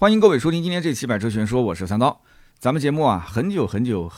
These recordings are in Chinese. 欢迎各位收听今天这期百车全说，我是三刀。咱们节目啊，很久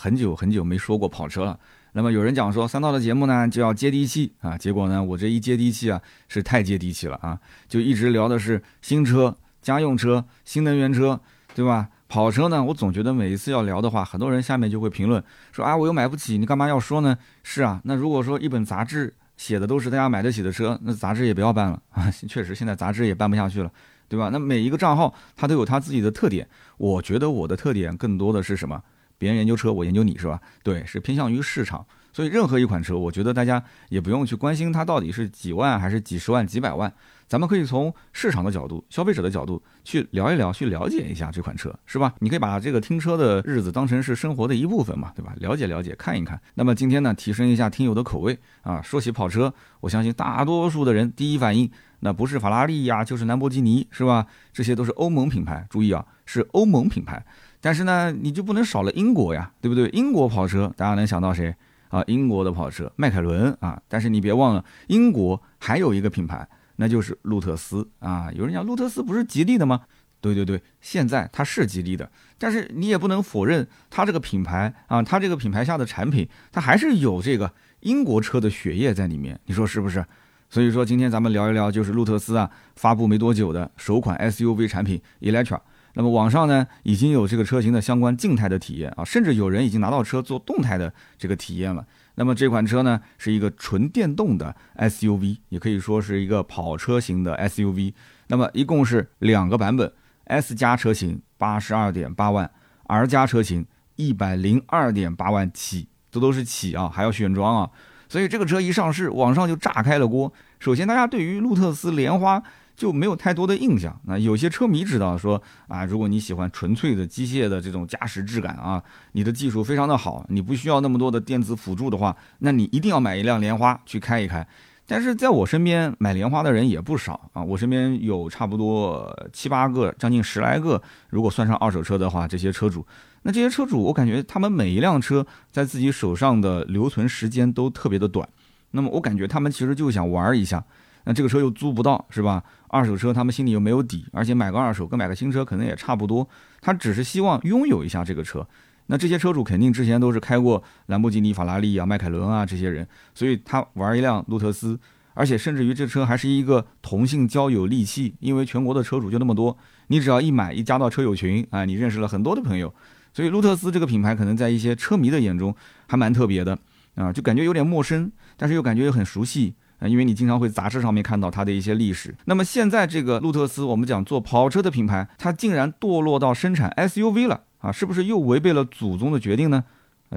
没说过跑车了。那么有人讲说，三刀的节目呢就要接地气啊，结果呢我这一接地气啊，是太接地气了啊，就一直聊的是新车、家用车、新能源车，对吧？跑车呢，我总觉得每一次要聊的话，很多人下面就会评论说啊，我又买不起，你干嘛要说呢？是啊，那如果说一本杂志写的都是大家买得起的车，那杂志也不要办了啊。确实，现在杂志也办不下去了，对吧？那每一个账号它都有它自己的特点，我觉得我的特点更多的是什么？别人研究车，我研究你，是吧？对，是偏向于市场。所以任何一款车，我觉得大家也不用去关心它到底是几万还是几十万、几百万。咱们可以从市场的角度、消费者的角度去聊一聊，去了解一下这款车，是吧？你可以把这个听车的日子当成是生活的一部分嘛，对吧？了解了解，看一看。那么今天呢，提升一下听友的口味啊。说起跑车，我相信大多数的人第一反应那不是法拉利呀，就是兰博基尼，是吧？这些都是欧盟品牌，注意啊，是欧盟品牌。但是呢，你就不能少了英国呀，对不对？英国跑车，大家能想到谁啊？英国的跑车，迈凯伦啊。但是你别忘了，英国还有一个品牌。那就是路特斯啊！有人讲路特斯不是吉利的吗？对对对，现在它是吉利的，但是你也不能否认它这个品牌啊，它这个品牌下的产品，它还是有这个英国车的血液在里面，你说是不是？所以说今天咱们聊一聊，就是路特斯啊发布没多久的首款 SUV 产品 Eletre。那么网上呢已经有这个车型的相关静态的体验啊，甚至有人已经拿到车做动态的这个体验了。那么这款车呢是一个纯电动的 SUV， 也可以说是一个跑车型的 SUV。那么一共是两个版本 ，S 加车型 82.8 万 ，R 加车型 102.8 万起，这都是起啊，还要选装啊。所以这个车一上市，网上就炸开了锅。首先，大家对于路特斯莲花就没有太多的印象。那有些车迷知道说啊，如果你喜欢纯粹的机械的这种驾驶质感啊，你的技术非常的好，你不需要那么多的电子辅助的话，那你一定要买一辆莲花去开一开。但是在我身边买莲花的人也不少啊，我身边有差不多7-8个，将近10来个，如果算上二手车的话，这些车主。那这些车主我感觉他们每一辆车在自己手上的留存时间都特别的短，那么我感觉他们其实就想玩一下，那这个车又租不到，是吧？二手车他们心里又没有底，而且买个二手跟买个新车可能也差不多，他只是希望拥有一下这个车。那这些车主肯定之前都是开过兰博基尼、法拉利啊、迈凯伦啊这些人，所以他玩一辆路特斯，而且甚至于这车还是一个同性交友利器，因为全国的车主就那么多，你只要一买一加到车友群啊，你认识了很多的朋友。所以路特斯这个品牌可能在一些车迷的眼中还蛮特别的啊，就感觉有点陌生，但是又感觉又很熟悉啊，因为你经常会杂志上面看到它的一些历史。那么现在这个路特斯，我们讲做跑车的品牌，它竟然堕落到生产 SUV 了啊，是不是又违背了祖宗的决定呢？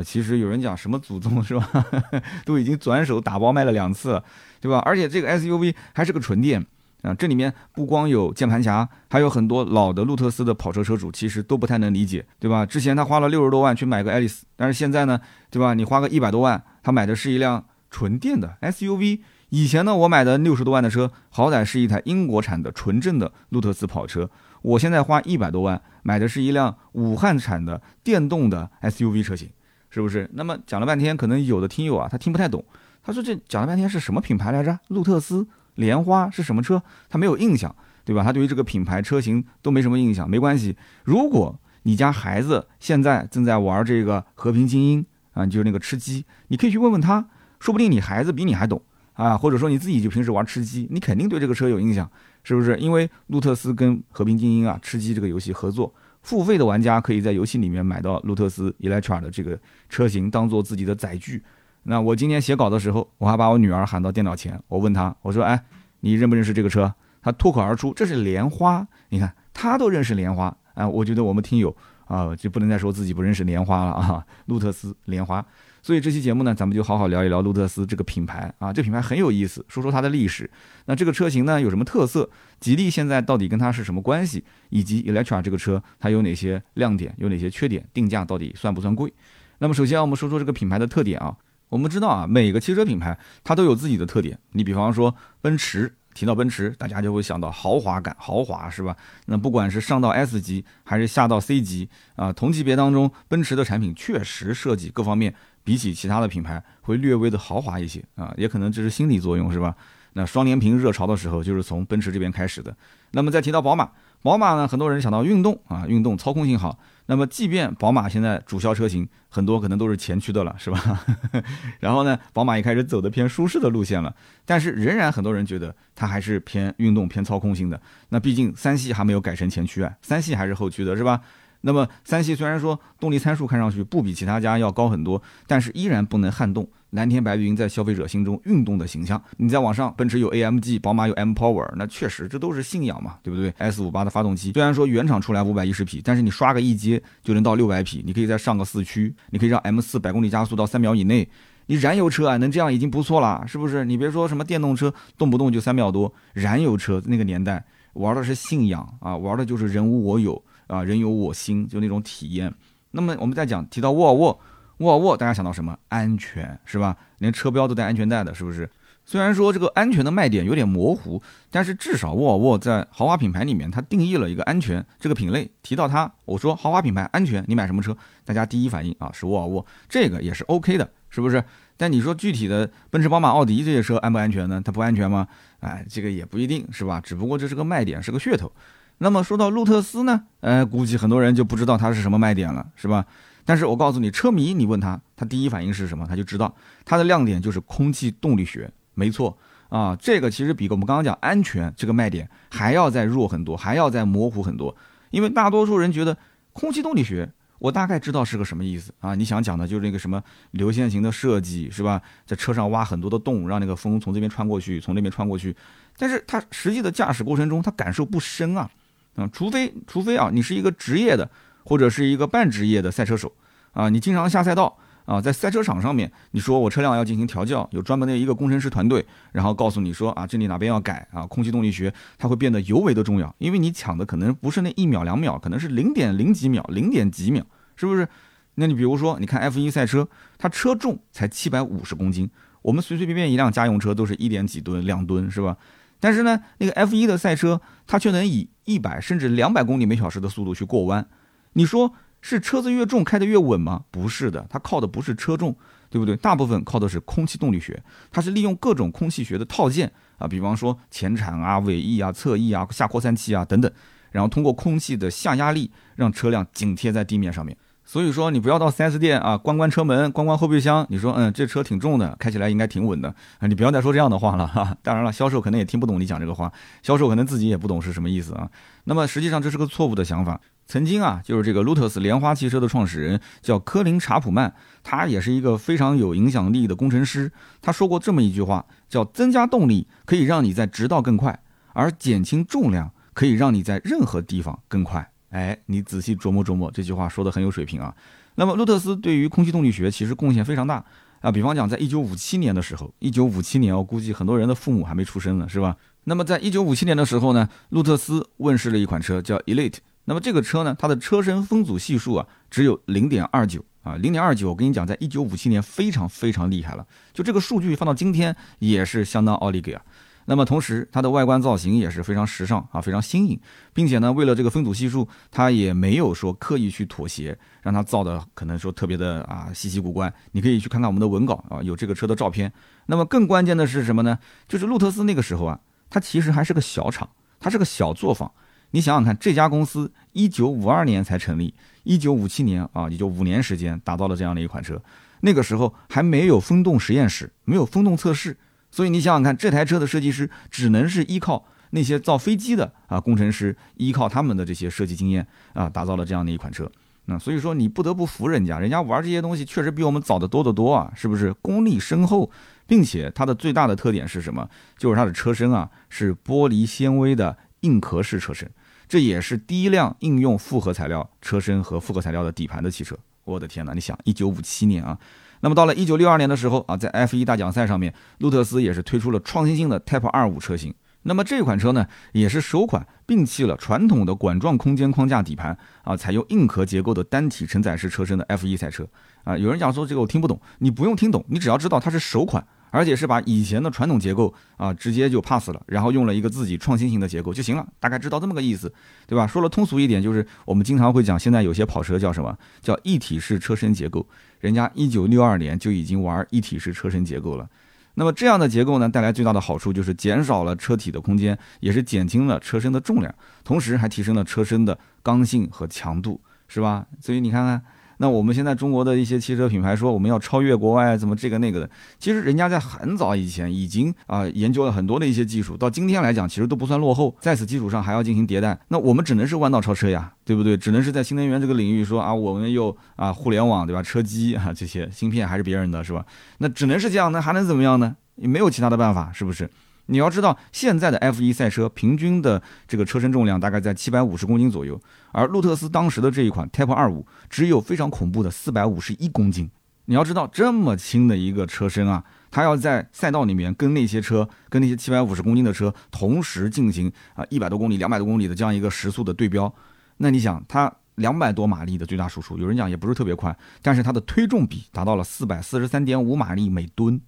其实有人讲什么祖宗是吧？都已经转手打包卖了2次了，对吧？而且这个 SUV 还是个纯电。啊，这里面不光有键盘侠，还有很多老的路特斯的跑车车主其实都不太能理解，对吧？之前他花了60多万去买个 Alice， 但是现在呢，对吧？你花个100多万，他买的是一辆纯电的 SUV。以前呢，我买的60多万的车，好歹是一台英国产的纯正的路特斯跑车。我现在花100多万买的是一辆武汉产的电动的 SUV 车型，是不是？那么讲了半天，可能有的听友啊，他听不太懂，他说这讲了半天是什么品牌来着？路特斯。莲花是什么车？他没有印象，对吧？他对于这个品牌车型都没什么印象，没关系。如果你家孩子现在正在玩这个和平精英啊，就是那个吃鸡，你可以去问问他，说不定你孩子比你还懂啊，或者说你自己就平时玩吃鸡，你肯定对这个车有印象，是不是？因为路特斯跟和平精英啊、吃鸡这个游戏合作，付费的玩家可以在游戏里面买到路特斯 Eletre 的这个车型，当做自己的载具。那我今天写稿的时候，我还把我女儿喊到电脑前，我问她，我说：“哎，你认不认识这个车？”她脱口而出：“这是莲花。”你看，她都认识莲花啊！我觉得我们听友啊，就不能再说自己不认识莲花了啊！路特斯莲花。所以这期节目呢，咱们就好好聊一聊路特斯这个品牌啊，这品牌很有意思，说说它的历史。那这个车型呢有什么特色？吉利现在到底跟它是什么关系？以及 Eletre 这个车它有哪些亮点，有哪些缺点？定价到底算不算贵？那么首先我们说说这个品牌的特点啊。我们知道啊，每个汽车品牌它都有自己的特点。你比方说奔驰，提到奔驰，大家就会想到豪华感，豪华是吧？那不管是上到 S 级还是下到 C 级啊，同级别当中，奔驰的产品确实设计各方面比起其他的品牌会略微的豪华一些啊，也可能这是心理作用，是吧？那双联屏热潮的时候就是从奔驰这边开始的。那么再提到宝马，宝马呢，很多人想到运动啊，运动操控性好。那么即便宝马现在主销车型很多可能都是前驱的了，是吧？然后呢，宝马也开始走的偏舒适的路线了，但是仍然很多人觉得它还是偏运动、偏操控性的。那毕竟三系还没有改成前驱啊，三系还是后驱的，是吧？那么三系虽然说动力参数看上去不比其他家要高很多，但是依然不能撼动蓝天白云在消费者心中运动的形象。你在网上，奔驰有 AMG， 宝马有 M Power， 那确实这都是信仰嘛，对不对 ？S58 的发动机虽然说原厂出来510匹，但是你刷个一阶就能到600匹，你可以再上个4驱，你可以让 M4 百公里加速到3秒以内。你燃油车啊，能这样已经不错了，是不是？你别说什么电动车，动不动就3秒多，燃油车那个年代玩的是信仰啊，玩的就是人无我有。啊，人有我心，就那种体验。那么我们再讲，提到沃尔沃，大家想到什么？安全，是吧？连车标都带安全带的，是不是？虽然说这个安全的卖点有点模糊，但是至少沃尔沃在豪华品牌里面，它定义了一个安全这个品类。提到它，我说豪华品牌安全，你买什么车？大家第一反应啊是沃尔沃，这个也是 OK 的，是不是？但你说具体的奔驰、宝马、奥迪这些车安不安全呢？它不安全吗？哎，这个也不一定，是吧？只不过这是个卖点，是个噱头。那么说到路特斯呢，估计很多人就不知道它是什么卖点了，是吧？但是我告诉你，车迷你问他，他第一反应是什么，他就知道它的亮点就是空气动力学，没错啊，这个其实比我们刚刚讲安全这个卖点还要再弱很多，还要再模糊很多，因为大多数人觉得空气动力学，我大概知道是个什么意思啊，你想讲的就是那个什么流线型的设计，是吧？在车上挖很多的洞，让那个风从这边穿过去，从那边穿过去，但是他实际的驾驶过程中，他感受不深啊。除非啊，你是一个职业的或者是一个半职业的赛车手啊，你经常下赛道啊，在赛车场上面，你说我车辆要进行调教，有专门的一个工程师团队，然后告诉你说啊，这里哪边要改啊，空气动力学它会变得尤为的重要，因为你抢的可能不是那1秒2秒，可能是0.0几秒、0.几秒，是不是？那你比如说，你看 F1 赛车，它车重才750公斤，我们随随便便一辆家用车都是1点几吨、2吨，是吧？但是呢，那个 F1 的赛车，它却能以100甚至200公里每小时的速度去过弯，你说是车子越重开得越稳吗？不是的，它靠的不是车重，对不对？大部分靠的是空气动力学，它是利用各种空气学的套件啊，比方说前铲啊、尾翼啊、侧翼啊、下扩散器啊等等，然后通过空气的下压力让车辆紧贴在地面上面。所以说你不要到 4S 店啊，关关车门，关关后备箱，你说这车挺重的，开起来应该挺稳的，你不要再说这样的话了哈。当然了，销售可能也听不懂你讲这个话，销售可能自己也不懂是什么意思啊。那么实际上这是个错误的想法。曾经啊，就是这个路特斯莲花汽车的创始人叫科林查普曼，他也是一个非常有影响力的工程师，他说过这么一句话，叫增加动力可以让你在直道更快，而减轻重量可以让你在任何地方更快。哎，你仔细琢磨琢磨，这句话说的很有水平啊。那么路特斯对于空气动力学其实贡献非常大啊，比方讲在1957年的时候，1957年我估计很多人的父母还没出生呢，是吧？那么在1957年的时候呢，路特斯问世了一款车叫 Elite。那么这个车呢，它的车身风阻系数啊只有 0.29 啊 0.29， 我跟你讲，在1957年非常非常厉害了，就这个数据放到今天也是相当奥利给啊。那么同时，它的外观造型也是非常时尚啊，非常新颖，并且呢，为了这个分组系数，它也没有说刻意去妥协，让它造的可能说特别的啊稀奇古怪。你可以去看看我们的文稿啊，有这个车的照片。那么更关键的是什么呢？就是路特斯那个时候啊，它其实还是个小厂，它是个小作坊。你想想看，这家公司1952年才成立，1957年啊，也就5年时间打造了这样的一款车。那个时候还没有风洞实验室，没有风洞测试。所以你想想看，这台车的设计师只能是依靠那些造飞机的啊工程师，依靠他们的这些设计经验啊，打造了这样的一款车。那所以说你不得不服人家，人家玩这些东西确实比我们早得多得多啊，是不是？功力深厚，并且它的最大的特点是什么？就是它的车身啊是玻璃纤维的硬壳式车身，这也是第一辆应用复合材料车身和复合材料的底盘的汽车。我的天哪，你想1957年啊。那么到了1962年的时候啊，在 F1 大奖赛上面，路特斯也是推出了创新性的 Type 25 车型。那么这款车呢，也是首款摒弃了传统的管状空间框架底盘啊，采用硬壳结构的单体承载式车身的 F1 赛车啊。有人讲说这个我听不懂，你不用听懂，你只要知道它是首款，而且是把以前的传统结构啊直接就 pass 了，然后用了一个自己创新型的结构就行了，大概知道这么个意思，对吧？说了通俗一点，就是我们经常会讲，现在有些跑车叫什么？叫一体式车身结构。人家1962年就已经玩一体式车身结构了，那么这样的结构呢，带来最大的好处就是减少了车体的空间，也是减轻了车身的重量，同时还提升了车身的刚性和强度，是吧？所以你看看，那我们现在中国的一些汽车品牌说我们要超越国外，怎么这个那个的，其实人家在很早以前已经研究了很多的一些技术，到今天来讲其实都不算落后，在此基础上还要进行迭代，那我们只能是弯道超车呀，对不对？只能是在新能源这个领域说我们又互联网，对吧？车机这些芯片还是别人的，是吧？那只能是这样，那还能怎么样呢？也没有其他的办法，是不是？你要知道，现在的 F1 赛车平均的这个车身重量大概在750公斤左右，而路特斯当时的这一款 Type 25只有非常恐怖的451公斤。你要知道，这么轻的一个车身啊，它要在赛道里面跟那些750公斤的车同时进行100多公里、200多公里的这样一个时速的对标。那你想，它200多马力的最大输出，有人讲也不是特别快，但是它的推重比达到了 443.5 马力每吨。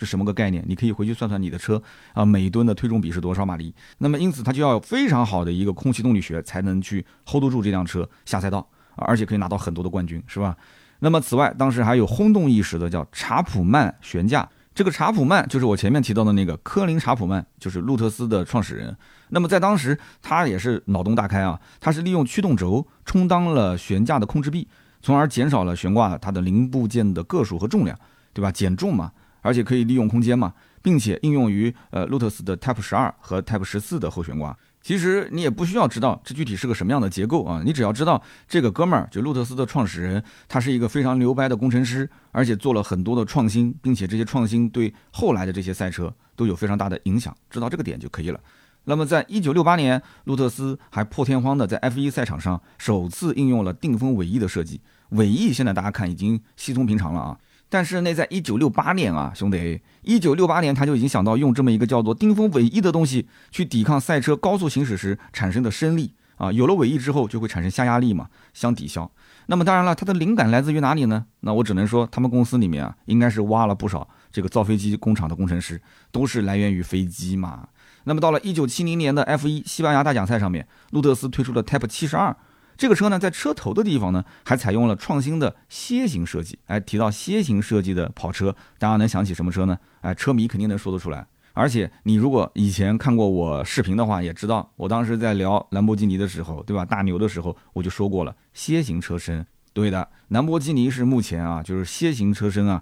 是什么个概念？你可以回去算算你的车每吨的推重比是多少马力。那么因此它就要有非常好的一个空气动力学才能去 hold 住这辆车下赛道，而且可以拿到很多的冠军，是吧？那么此外，当时还有轰动一时的叫查普曼悬架。这个查普曼就是我前面提到的那个科林查普曼，就是路特斯的创始人。那么在当时他也是脑洞大开啊，他是利用驱动轴充当了悬架的控制臂，从而减少了悬挂它的零部件的个数和重量，对吧？减重嘛。而且可以利用空间嘛，并且应用于路特斯的 Type 12和 Type 14的后悬挂。其实你也不需要知道这具体是个什么样的结构啊，你只要知道这个哥们儿就路特斯的创始人，他是一个非常牛掰的工程师，而且做了很多的创新，并且这些创新对后来的这些赛车都有非常大的影响，知道这个点就可以了。那么在1968年，路特斯还破天荒的在 F1 赛场上首次应用了定风尾翼的设计。尾翼现在大家看已经稀松平常了啊。但是那在1968年啊，兄弟 ,1968 年他就已经想到用这么一个叫做定风尾翼的东西去抵抗赛车高速行驶时产生的升力啊，有了尾翼之后就会产生下压力嘛，相抵消。那么当然了，它的灵感来自于哪里呢？那我只能说他们公司里面应该是挖了不少这个造飞机工厂的工程师，都是来源于飞机嘛。那么到了1970年的 F1 西班牙大奖赛上面，路特斯推出了 Type 72。这个车呢，在车头的地方呢，还采用了创新的楔形设计。哎，提到楔形设计的跑车，大家能想起什么车呢？哎，车迷肯定能说得出来。而且你如果以前看过我视频的话，也知道我当时在聊兰博基尼的时候，对吧？大牛的时候我就说过了，楔形车身。对的，兰博基尼是目前就是楔形车身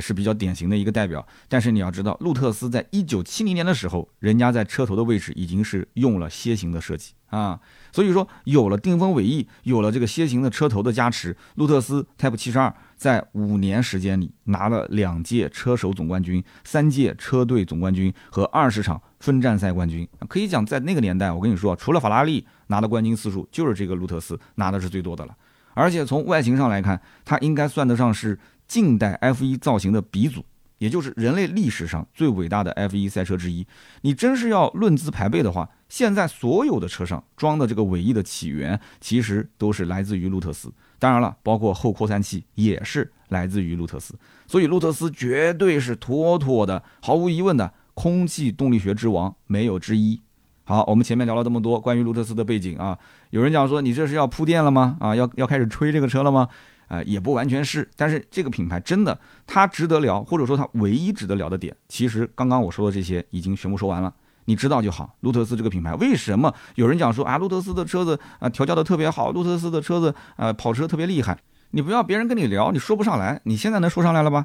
是比较典型的一个代表。但是你要知道，路特斯在1970年的时候，人家在车头的位置已经是用了楔形的设计。所以说有了定风尾翼，有了这个楔形的车头的加持，路特斯 Type 72在5年时间里拿了2届车手总冠军、3届车队总冠军和20场分站赛冠军。可以讲，在那个年代，我跟你说，除了法拉利拿的冠军次数，就是这个路特斯拿的是最多的了。而且从外形上来看，它应该算得上是近代 F1 造型的鼻祖，也就是人类历史上最伟大的 F1 赛车之一。你真是要论资排辈的话，现在所有的车上装的这个尾翼的起源，其实都是来自于路特斯。当然了，包括后扩散器也是来自于路特斯。所以路特斯绝对是妥妥的、毫无疑问的空气动力学之王，没有之一。好，我们前面聊了这么多关于路特斯的背景啊，有人讲说你这是要铺垫了吗？要开始吹这个车了吗？也不完全是，但是这个品牌真的，它值得聊，或者说它唯一值得聊的点，其实刚刚我说的这些已经全部说完了，你知道就好。路特斯这个品牌，为什么有人讲说路特斯的车子调教的特别好，路特斯的车子跑车特别厉害？你不要别人跟你聊，你说不上来，你现在能说上来了吧？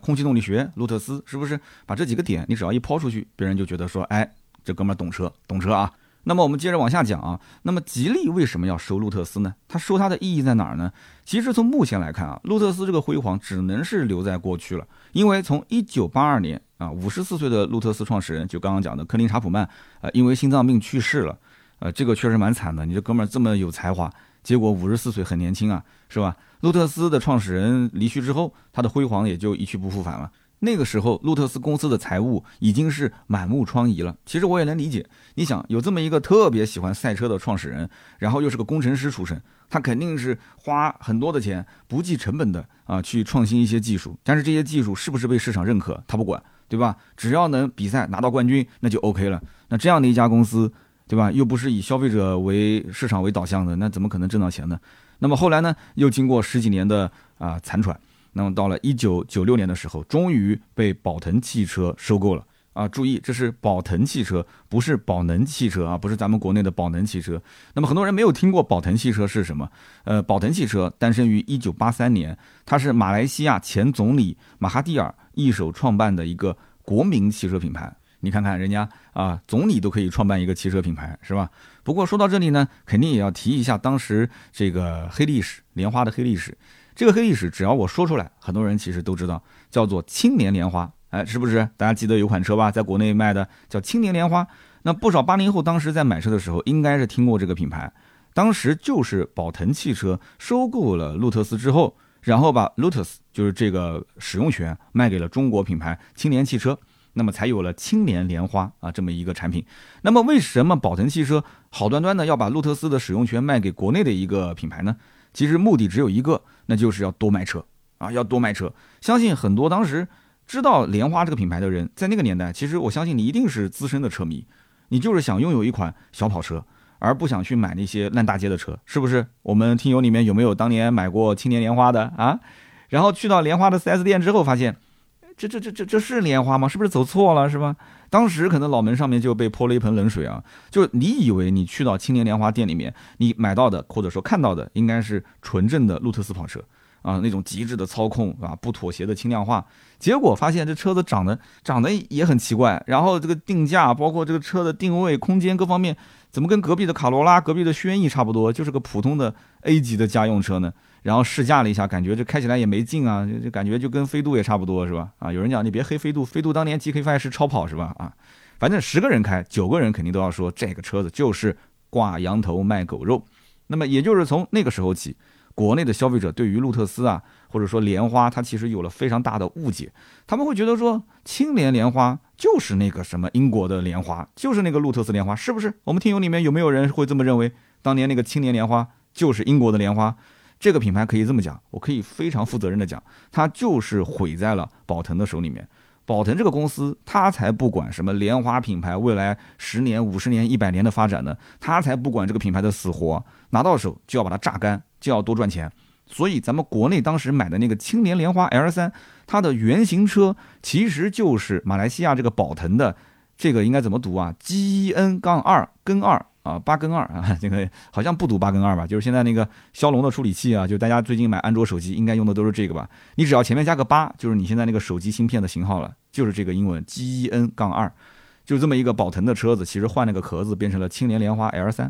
空气动力学、路特斯，是不是？把这几个点你只要一抛出去，别人就觉得说，哎，这哥们儿懂车啊。那么我们接着往下讲啊。那么吉利为什么要收路特斯呢？他收它的意义在哪儿呢？其实从目前来看路特斯这个辉煌只能是留在过去了，因为从1982年54岁的路特斯创始人，就刚刚讲的科林查普曼因为心脏病去世了。这个确实蛮惨的，你这哥们儿这么有才华，结果54岁很年轻啊，是吧？路特斯的创始人离去之后，他的辉煌也就一去不复返了。那个时候，路特斯公司的财务已经是满目疮痍了。其实我也能理解，你想有这么一个特别喜欢赛车的创始人，然后又是个工程师出身，他肯定是花很多的钱，不计成本的去创新一些技术。但是这些技术是不是被市场认可，他不管，对吧？只要能比赛拿到冠军，那就 OK 了。那这样的一家公司，对吧？又不是以消费者为市场为导向的，那怎么可能挣到钱呢？那么后来呢，又经过十几年的残喘。那么到了1996年的时候，终于被宝腾汽车收购了啊！注意，这是宝腾汽车，不是宝能汽车啊，不是咱们国内的宝能汽车。那么很多人没有听过宝腾汽车是什么？宝腾汽车诞生于1983年，它是马来西亚前总理马哈蒂尔一手创办的一个国民汽车品牌。你看看人家啊，总理都可以创办一个汽车品牌，是吧？不过说到这里呢，肯定也要提一下当时这个黑历史，莲花的黑历史。这个黑历史只要我说出来，很多人其实都知道，叫做青年莲花，哎，是不是？大家记得有款车吧，在国内卖的叫青年莲花。那不少80后当时在买车的时候，应该是听过这个品牌。当时就是宝腾汽车收购了路特斯之后，然后把 Lotus 就是这个使用权卖给了中国品牌青年汽车。那么才有了青年莲花啊这么一个产品。那么为什么宝腾汽车好端端的要把路特斯的使用权卖给国内的一个品牌呢？其实目的只有一个，那就是要多卖车啊，要多卖车。相信很多当时知道莲花这个品牌的人，在那个年代，其实我相信你一定是资深的车迷，你就是想拥有一款小跑车，而不想去买那些烂大街的车，是不是？我们听友里面有没有当年买过青年莲花的啊？然后去到莲花的 4S 店之后发现，这是莲花吗？是不是走错了，是吧？当时可能脑门上面就被泼了一盆冷水啊！就你以为你去到青年莲花店里面，你买到的或者说看到的应该是纯正的路特斯跑车啊，那种极致的操控啊，不妥协的轻量化。结果发现这车子长得也很奇怪，然后这个定价，包括这个车的定位、空间各方面，怎么跟隔壁的卡罗拉、隔壁的轩逸差不多，就是个普通的 A 级的家用车呢？然后试驾了一下，感觉这开起来也没劲啊，就感觉就跟飞度也差不多，是吧？啊，有人讲你别黑飞度，飞度当年 GK5 是超跑，是吧？啊，反正10个人开，9个人肯定都要说这个车子就是挂羊头卖狗肉。那么也就是从那个时候起，国内的消费者对于路特斯啊，或者说莲花，它其实有了非常大的误解。他们会觉得说，青年莲花就是那个什么英国的莲花，就是那个路特斯莲花，是不是？我们听友里面有没有人会这么认为？当年那个青年莲花就是英国的莲花？这个品牌可以这么讲，我可以非常负责任的讲，它就是毁在了宝腾的手里面。宝腾这个公司，它才不管什么莲花品牌未来10年、50年、100年的发展呢，它才不管这个品牌的死活，拿到手就要把它榨干，就要多赚钱。所以咱们国内当时买的那个青年莲花 L3， 它的原型车其实就是马来西亚这个宝腾的，这个应该怎么读啊 ？GN-2 跟2。啊，8跟2啊，这个好像不读8跟2吧，就是现在那个骁龙的处理器啊，就大家最近买安卓手机应该用的都是这个吧。你只要前面加个8，就是你现在那个手机芯片的型号了，就是这个英文 GN-2， 就这么一个宝腾的车子，其实换了个壳子变成了青年莲花 L3，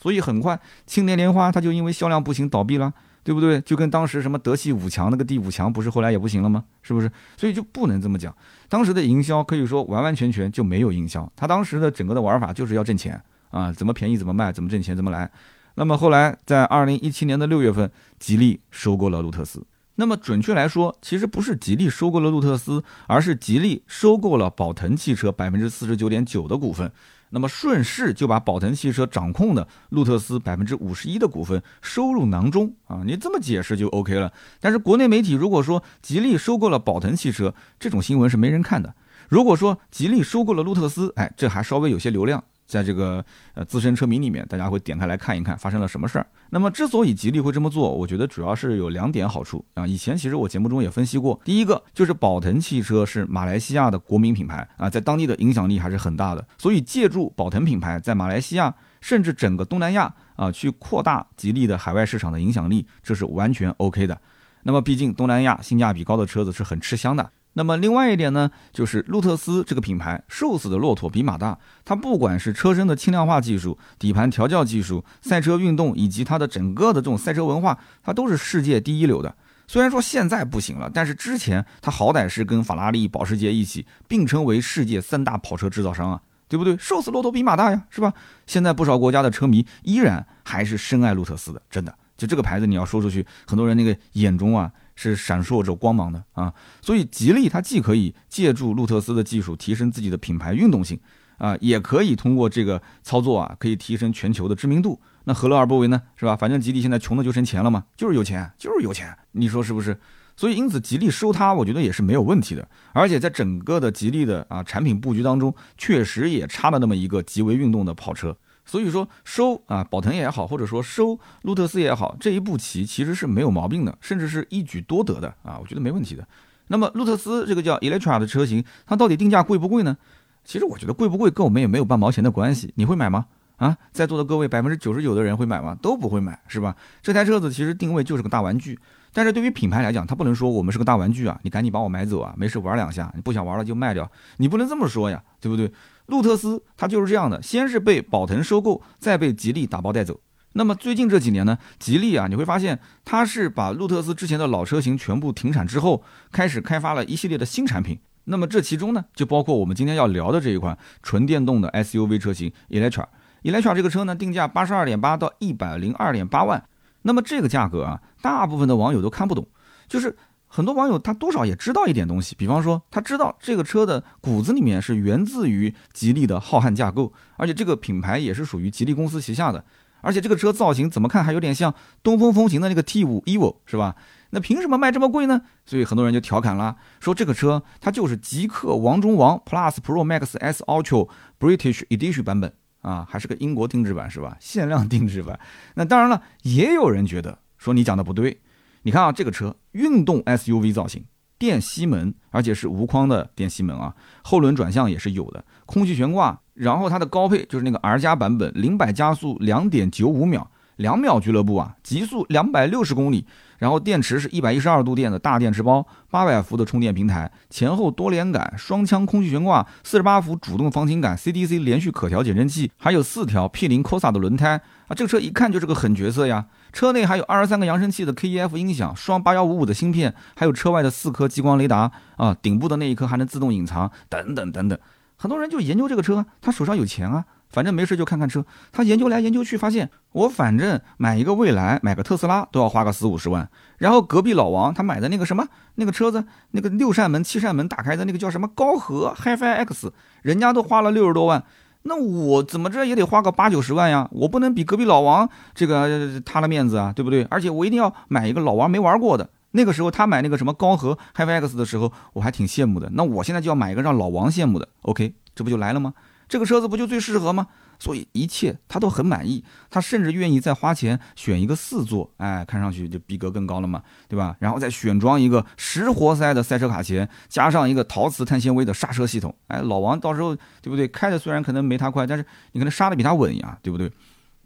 所以很快青年莲花它就因为销量不行倒闭了，对不对？就跟当时什么德系五强那个第五强不是后来也不行了吗？是不是？所以就不能这么讲，当时的营销可以说完完全全就没有营销，它当时的整个的玩法就是要挣钱。啊，怎么便宜怎么卖，怎么挣钱怎么来。那么后来在2017年的6月份，吉利收购了路特斯。那么准确来说，其实不是吉利收购了路特斯，而是吉利收购了宝腾汽车 49.9% 的股份。那么顺势就把宝腾汽车掌控的路特斯 51% 的股份收入囊中啊，你这么解释就 OK 了。但是国内媒体如果说吉利收购了宝腾汽车，这种新闻是没人看的。如果说吉利收购了路特斯，哎，这还稍微有些流量。在这个资深车迷里面，大家会点开来看一看发生了什么事儿。那么之所以吉利会这么做，我觉得主要是有2点好处啊。以前其实我节目中也分析过，第一个就是宝腾汽车是马来西亚的国民品牌啊，在当地的影响力还是很大的，所以借助宝腾品牌在马来西亚甚至整个东南亚啊，去扩大吉利的海外市场的影响力，这是完全 OK 的。那么毕竟东南亚性价比高的车子是很吃香的。那么另外一点呢，就是路特斯这个品牌，瘦死的骆驼比马大，它不管是车身的轻量化技术、底盘调教技术、赛车运动以及它的整个的这种赛车文化，它都是世界第一流的。虽然说现在不行了，但是之前它好歹是跟法拉利、保时捷一起并称为世界3大跑车制造商啊，对不对？瘦死骆驼比马大呀，是吧？现在不少国家的车迷依然还是深爱路特斯的，真的，就这个牌子你要说出去，很多人那个眼中啊，是闪烁着光芒的啊，所以吉利它既可以借助路特斯的技术提升自己的品牌运动性啊，也可以通过这个操作啊，可以提升全球的知名度。那何乐而不为呢？是吧？反正吉利现在穷的就剩钱了嘛，就是有钱，就是有钱，你说是不是？所以因此吉利收它，我觉得也是没有问题的。而且在整个的吉利的啊产品布局当中，确实也差了那么一个极为运动的跑车。所以说收啊宝腾也好，或者说收路特斯也好，这一步棋其实是没有毛病的，甚至是一举多得的啊，我觉得没问题的。那么路特斯这个叫 Eletre 的车型，它到底定价贵不贵呢？其实我觉得贵不贵跟我们也没有半毛钱的关系，你会买吗？啊，在座的各位 99% 的人会买吗？都不会买，是吧？这台车子其实定位就是个大玩具，但是对于品牌来讲，它不能说我们是个大玩具啊，你赶紧把我买走啊，没事玩两下，你不想玩了就卖掉，你不能这么说呀，对不对？路特斯它就是这样的，先是被宝腾收购，再被吉利打包带走。那么最近这几年呢，吉利啊，你会发现它是把路特斯之前的老车型全部停产之后，开始开发了一系列的新产品。那么这其中呢，就包括我们今天要聊的这一款纯电动的 SUV 车型 Eletre。Eletre 这个车呢，定价 82.8 到 102.8 万。那么这个价格啊，大部分的网友都看不懂，就是很多网友他多少也知道一点东西，比方说他知道这个车的骨子里面是源自于吉利的浩瀚架构，而且这个品牌也是属于吉利公司旗下的，而且这个车造型怎么看还有点像东风风行的那个 T5 Evo 是吧？那凭什么卖这么贵呢？所以很多人就调侃啦，说这个车它就是极客王中王 Plus Pro Max S Ultra British Edition 版本啊，还是个英国定制版是吧？限量定制版。那当然了，也有人觉得说你讲的不对。你看啊，这个车运动 SUV 造型，电吸门，而且是无框的电吸门啊，后轮转向也是有的，空气悬挂，然后它的高配就是那个 R 加版本，零百加速 2.95 秒，2秒俱乐部啊，极速260公里，然后电池是112度电的大电池包，800伏的充电平台，前后多连杆，双腔空气悬挂，48伏主动方倾杆，CDC 连续可调减震器，还有4条 P0 Corsa 的轮胎啊，这个车一看就是个狠角色呀。车内还有23个扬声器的 KEF 音响，双8155的芯片，还有车外的4颗激光雷达啊，顶部的那一颗还能自动隐藏，等等等等。很多人就研究这个车，他手上有钱啊，反正没事就看看车。他研究来研究去，发现我反正买一个蔚来，买个特斯拉都要花个40-50万。然后隔壁老王他买的那个什么那个车子，那个6扇门7扇门打开的那个叫什么高和 HiFi X， 人家都花了60多万。那我怎么着也得花个80-90万呀，我不能比隔壁老王这个塌了面子啊，对不对？而且我一定要买一个老王没玩过的。那个时候他买那个什么高和 HiFi X 的时候，我还挺羡慕的。那我现在就要买一个让老王羡慕的。OK， 这不就来了吗？这个车子不就最适合吗？所以一切他都很满意，他甚至愿意再花钱选一个4座，哎，看上去就逼格更高了嘛，对吧？然后再选装一个实活塞的赛车卡钳，加上一个陶瓷碳纤维的刹车系统，哎，老王到时候对不对？开的虽然可能没他快，但是你可能刹的比他稳呀，对不对？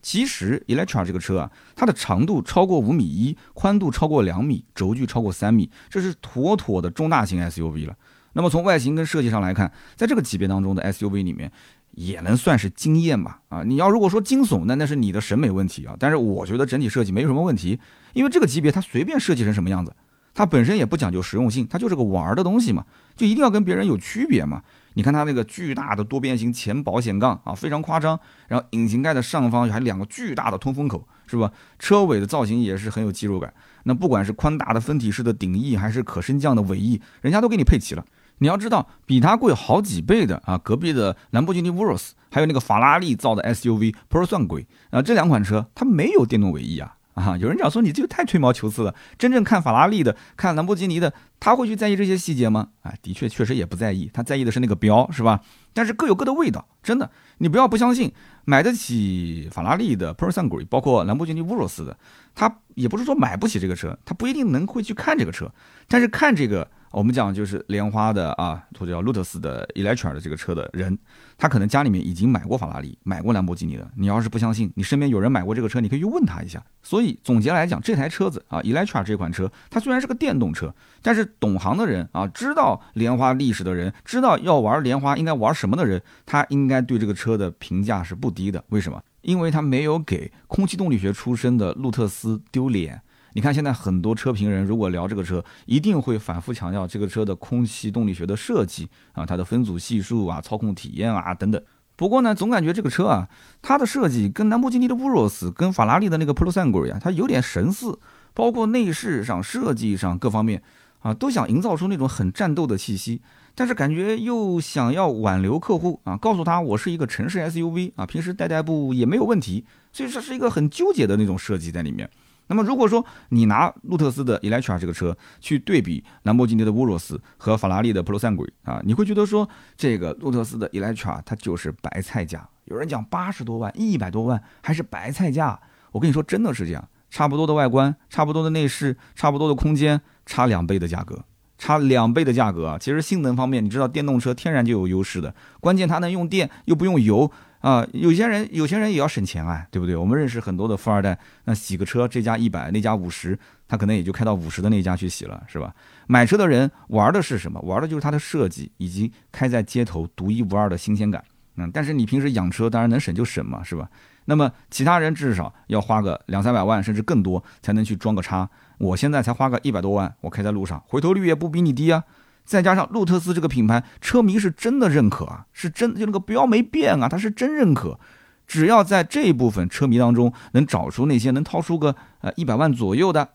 其实 Eletre 这个车啊，它的长度超过5.1米，宽度超过2米，轴距超过3米，这是妥妥的中大型 SUV 了。那么从外形跟设计上来看，在这个级别当中的 SUV 里面，也能算是惊艳吧。啊，你要如果说惊悚，那是你的审美问题啊。但是我觉得整体设计没有什么问题，因为这个级别它随便设计成什么样子，它本身也不讲究实用性，它就是个玩的东西嘛，就一定要跟别人有区别嘛。你看它那个巨大的多边形前保险杠啊，非常夸张。然后引擎盖的上方还有2个巨大的通风口，是吧？车尾的造型也是很有肌肉感。那不管是宽大的分体式的顶翼，还是可升降的尾翼，人家都给你配齐了。你要知道，比它贵好几倍的啊，隔壁的兰博基尼 Urus， 还有那个法拉利造的 SUV Purosangue 啊，这2款车它没有电动尾翼啊。啊，有人讲说你这个太吹毛求疵了，真正看法拉利的，看兰博基尼的，他会去在意这些细节吗？啊，的确确实也不在意，他在意的是那个标，是吧？但是各有各的味道，真的，你不要不相信，买得起法拉利的 Purosangue， 包括兰博基尼 Urus 的，他也不是说买不起这个车，他不一定能会去看这个车，但是看这个我们讲就是莲花的啊，或者叫路特斯的 Eletre 的这个车的人，他可能家里面已经买过法拉利，买过兰博基尼的。你要是不相信，你身边有人买过这个车，你可以去问他一下。所以总结来讲，这台车子啊 ，Eletre 这款车，它虽然是个电动车，但是懂行的人啊，知道莲花历史的人，知道要玩莲花应该玩什么的人，他应该对这个车的评价是不低的。为什么？因为他没有给空气动力学出身的路特斯丢脸。你看现在很多车评人如果聊这个车，一定会反复强调这个车的空气动力学的设计啊，它的分组系数啊，操控体验啊等等。不过呢，总感觉这个车啊，它的设计跟兰博基尼的 Urus， 跟法拉利的那个 Purosangue 啊，它有点神似，包括内饰上、设计上各方面啊，都想营造出那种很战斗的气息。但是感觉又想要挽留客户啊，告诉他我是一个城市 SUV 啊，平时代步也没有问题，所以这是一个很纠结的那种设计在里面。那么如果说你拿路特斯的 Eletre 这个车去对比兰博基尼的 Urus 和法拉利的 Purosangue 啊，你会觉得说这个路特斯的 Eletre 它就是白菜价。有人讲80多万、100多万还是白菜价，我跟你说真的是这样，差不多的外观、差不多的内饰、差不多的空间，差2倍的价格。差2倍的价格啊！其实性能方面，你知道电动车天然就有优势的，关键它能用电又不用油啊、有些人也要省钱啊，对不对？我们认识很多的富二代，那洗个车这家100，那家50，他可能也就开到50的那家去洗了，是吧？买车的人玩的是什么？玩的就是它的设计以及开在街头独一无二的新鲜感。但是你平时养车当然能省就省嘛，是吧？那么其他人至少要花个200-300万甚至更多才能去装个叉，我现在才花个100多万，我开在路上回头率也不比你低啊。再加上路特斯这个品牌，车迷是真的认可啊，是真就那个标没变啊，他是真认可。只要在这一部分车迷当中能找出那些能掏出个100万左右的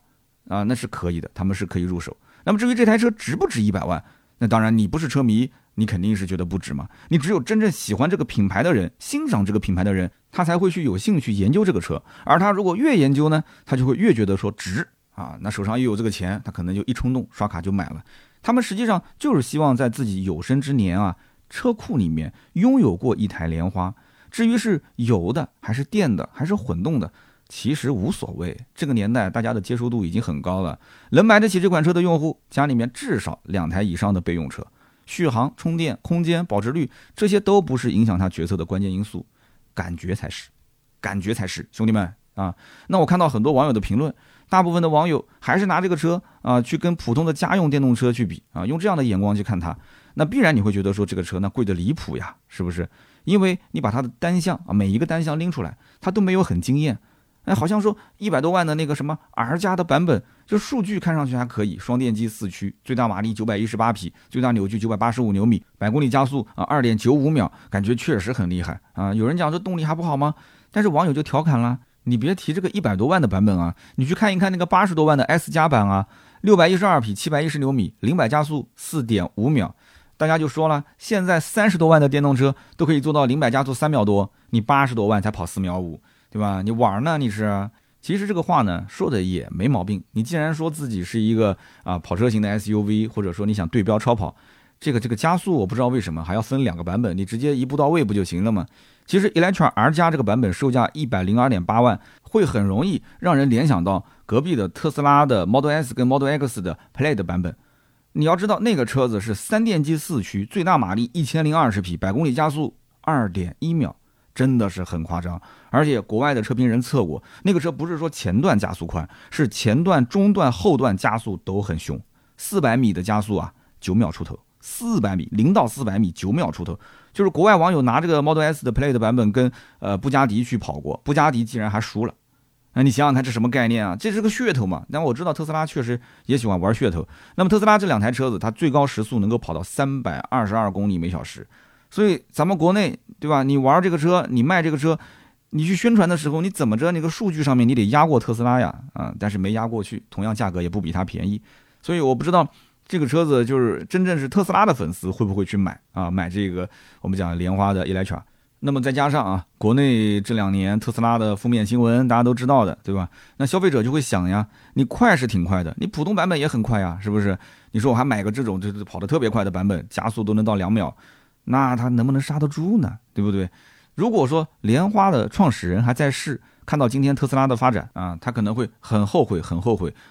啊、那是可以的，他们是可以入手。那么至于这台车值不值100万，那当然你不是车迷，你肯定是觉得不值嘛。你只有真正喜欢这个品牌的人，欣赏这个品牌的人，他才会去有兴趣研究这个车。而他如果越研究呢，他就会越觉得说值啊。那手上又有这个钱，他可能就一冲动刷卡就买了。他们实际上就是希望在自己有生之年啊，车库里面拥有过一台莲花。至于是油的还是电的还是混动的，其实无所谓，这个年代大家的接受度已经很高了。能买得起这款车的用户，家里面至少2台以上的备用车，续航、充电、空间、保值率，这些都不是影响他决策的关键因素，感觉才是，兄弟们啊！那我看到很多网友的评论，大部分的网友还是拿这个车啊去跟普通的家用电动车去比啊，用这样的眼光去看它，那必然你会觉得说这个车那贵得离谱呀，是不是？因为你把它的单项啊，每一个单项拎出来，它都没有很惊艳。哎，好像说100多万的那个什么 R 加的版本，就数据看上去还可以，双电机4驱，最大马力918匹，最大扭矩985牛米，100公里加速啊2.95秒，感觉确实很厉害啊。有人讲这动力还不好吗？但是网友就调侃了，你别提这个100多万的版本啊，你去看一看那个80多万的 S 加版啊，612匹，710牛米，0-100加速4.5秒。大家就说了，现在30多万的电动车都可以做到0-100加速3秒多，你80多万才跑4秒5。对吧？你玩呢？你是？其实这个话呢说的也没毛病。你既然说自己是一个跑车型的 SUV， 或者说你想对标超跑，这个加速我不知道为什么还要分2个版本，你直接一步到位不就行了吗？其实 Eletre R 加这个版本售价 102.8 万，会很容易让人联想到隔壁的特斯拉的 Model S 跟 Model X 的 Plaid 版本。你要知道那个车子是3电机4驱，最大马力1020匹，100公里加速 2.1 秒。真的是很夸张，而且国外的车评人测过，那个车不是说前段加速快，是前段、中段、后段加速都很凶。400米的加速啊，9秒出头。400米，0-400米9秒出头。就是国外网友拿这个 Model S 的 Plaid 版本跟布加迪去跑过，布加迪竟然还输了。那你想想看，这什么概念啊？这是个噱头嘛。但我知道特斯拉确实也喜欢玩噱头。那么特斯拉这2台车子，它最高时速能够跑到322公里每小时。所以咱们国内，对吧？你玩这个车，你卖这个车，你去宣传的时候，你怎么着？那个数据上面你得压过特斯拉呀，啊，但是没压过去，同样价格也不比它便宜。所以我不知道这个车子就是真正是特斯拉的粉丝会不会去买啊？买这个我们讲莲花的 Eletre。那么再加上啊，国内这2年特斯拉的负面新闻大家都知道的，对吧？那消费者就会想呀，你快是挺快的，你普通版本也很快呀，是不是？你说我还买个这种就是跑得特别快的版本，加速都能到2秒。那他能不能刹得住呢？对不对？如果说莲花的创始人还在世，看到今天特斯拉的发展啊，他可能会很后悔，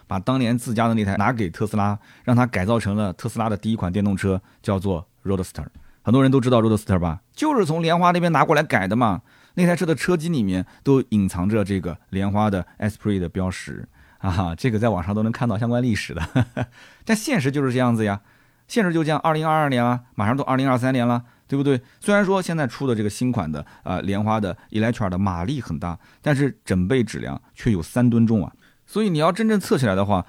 把当年自家的那台拿给特斯拉，让他改造成了特斯拉的第一款电动车，叫做 Roadster。很多人都知道 Roadster 吧？就是从莲花那边拿过来改的嘛。那台车的车机里面都隐藏着这个莲花的 Esprit 的标识啊，这个在网上都能看到相关历史的。呵呵，但现实就是这样子呀。现实就这样，2022年了，马上都2023年了，对不对？虽然说现在出的这个新款的莲花的 Eletre 的马力很大，但是整备质量却有3吨重啊。所以你要真正测起来的话，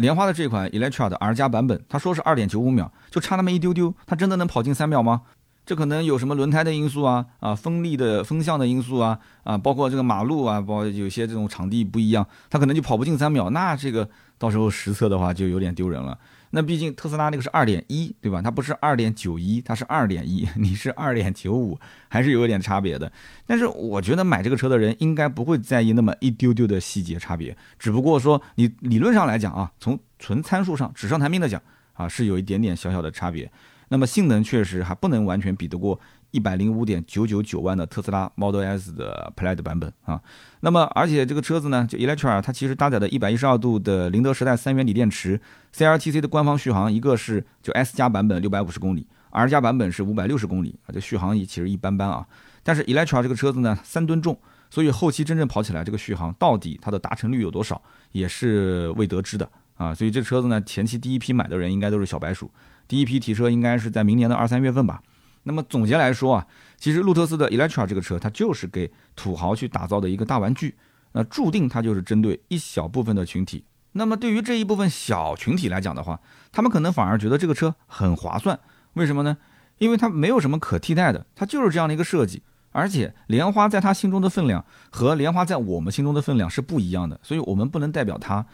莲花的这款 Eletre 的 R 加版本，它说是 2.95 秒，就差那么一丢丢，它真的能跑进3秒吗？这可能有什么轮胎的因素啊，啊风力的风向的因素啊，啊包括这个马路啊，包括有些这种场地不一样，它可能就跑不进3秒，那这个到时候实测的话就有点丢人了。那毕竟特斯拉那个是 2.1 对吧，它不是 2.91， 它是 2.1， 你是 2.95， 还是有点差别的。但是我觉得买这个车的人应该不会在意那么一丢丢的细节差别，只不过说你理论上来讲啊，从纯参数上纸上谈兵的讲啊，是有一点点小小的差别。那么性能确实还不能完全比得过 105.999 万的特斯拉 Model S 的 Plaid 版本啊。那么而且这个车子呢，就 Eletre 它其实搭载的112度的宁德时代3元锂电池， CLTC 的官方续航一个是就 S 加版本650公里 ，R 加版本是560公里啊，这续航也其实一般般啊。但是 Eletre 这个车子呢，3吨重，所以后期真正跑起来这个续航到底它的达成率有多少，也是未得知的啊。所以这车子呢，前期第一批买的人应该都是小白鼠。第一批提车应该是在明年的2、3月份吧。那么总结来说啊，其实路特斯的 Eletre 这个车，它就是给土豪去打造的一个大玩具，那注定它就是针对一小部分的群体。那么对于这一部分小群体来讲的话，他们可能反而觉得这个车很划算，为什么呢？因为它没有什么可替代的，它就是这样的一个设计，而且莲花在它心中的分量和莲花在我们心中的分量是不一样的，所以我们不能代表它。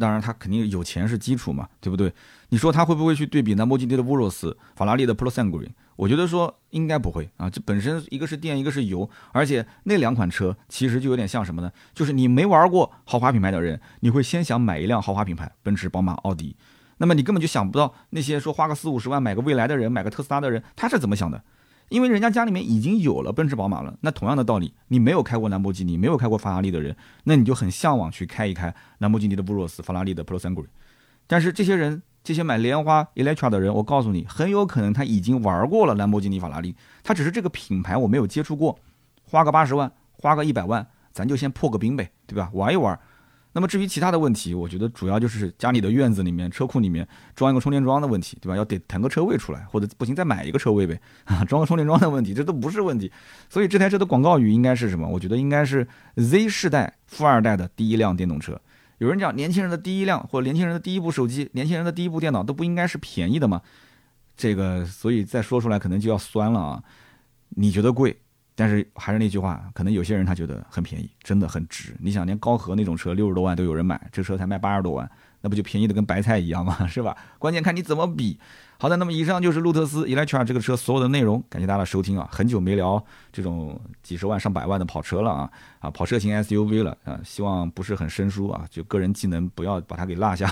当然他肯定有钱是基础嘛，对不对？你说他会不会去对比兰博基尼的 Urus， 法拉利的 Purosangue？ 我觉得说应该不会啊。这本身一个是电，一个是油，而且那两款车其实就有点像什么呢？就是你没玩过豪华品牌的人，你会先想买一辆豪华品牌，奔驰、宝马、奥迪。那么你根本就想不到那些说花个40、50万买个蔚来的人，买个特斯拉的人，他是怎么想的？因为人家家里面已经有了奔驰、宝马了。那同样的道理，你没有开过兰博基尼，没有开过法拉利的人，那你就很向往去开一开兰博基尼的 Urus， 法拉利的 Purosangue。 但是这些人，这些买莲花 Eletre 的人，我告诉你，很有可能他已经玩过了兰博基尼、法拉利，他只是这个品牌我没有接触过。花个80万，花个100万，咱就先破个冰呗，对吧？玩一玩。那么至于其他的问题，我觉得主要就是家里的院子里面、车库里面装一个充电桩的问题，对吧？要得腾个车位出来，或者不行再买一个车位呗，啊，装个充电桩的问题，这都不是问题。所以这台车的广告语应该是什么？我觉得应该是 Z 世代富二代的第一辆电动车。有人讲年轻人的第一辆，或者年轻人的第一部手机、年轻人的第一部电脑都不应该是便宜的吗？这个，所以再说出来可能就要酸了啊。你觉得贵？但是还是那句话，可能有些人他觉得很便宜，真的很值。你想，连高和那种车60多万都有人买，这车才卖80多万，那不就便宜的跟白菜一样吗？是吧？关键看你怎么比。好的，那么以上就是路特斯 Eletre 这个车所有的内容，感谢大家的收听啊！很久没聊这种几十万上百万的跑车了啊，跑车型 SUV 了啊，希望不是很生疏啊，就个人技能不要把它给落下，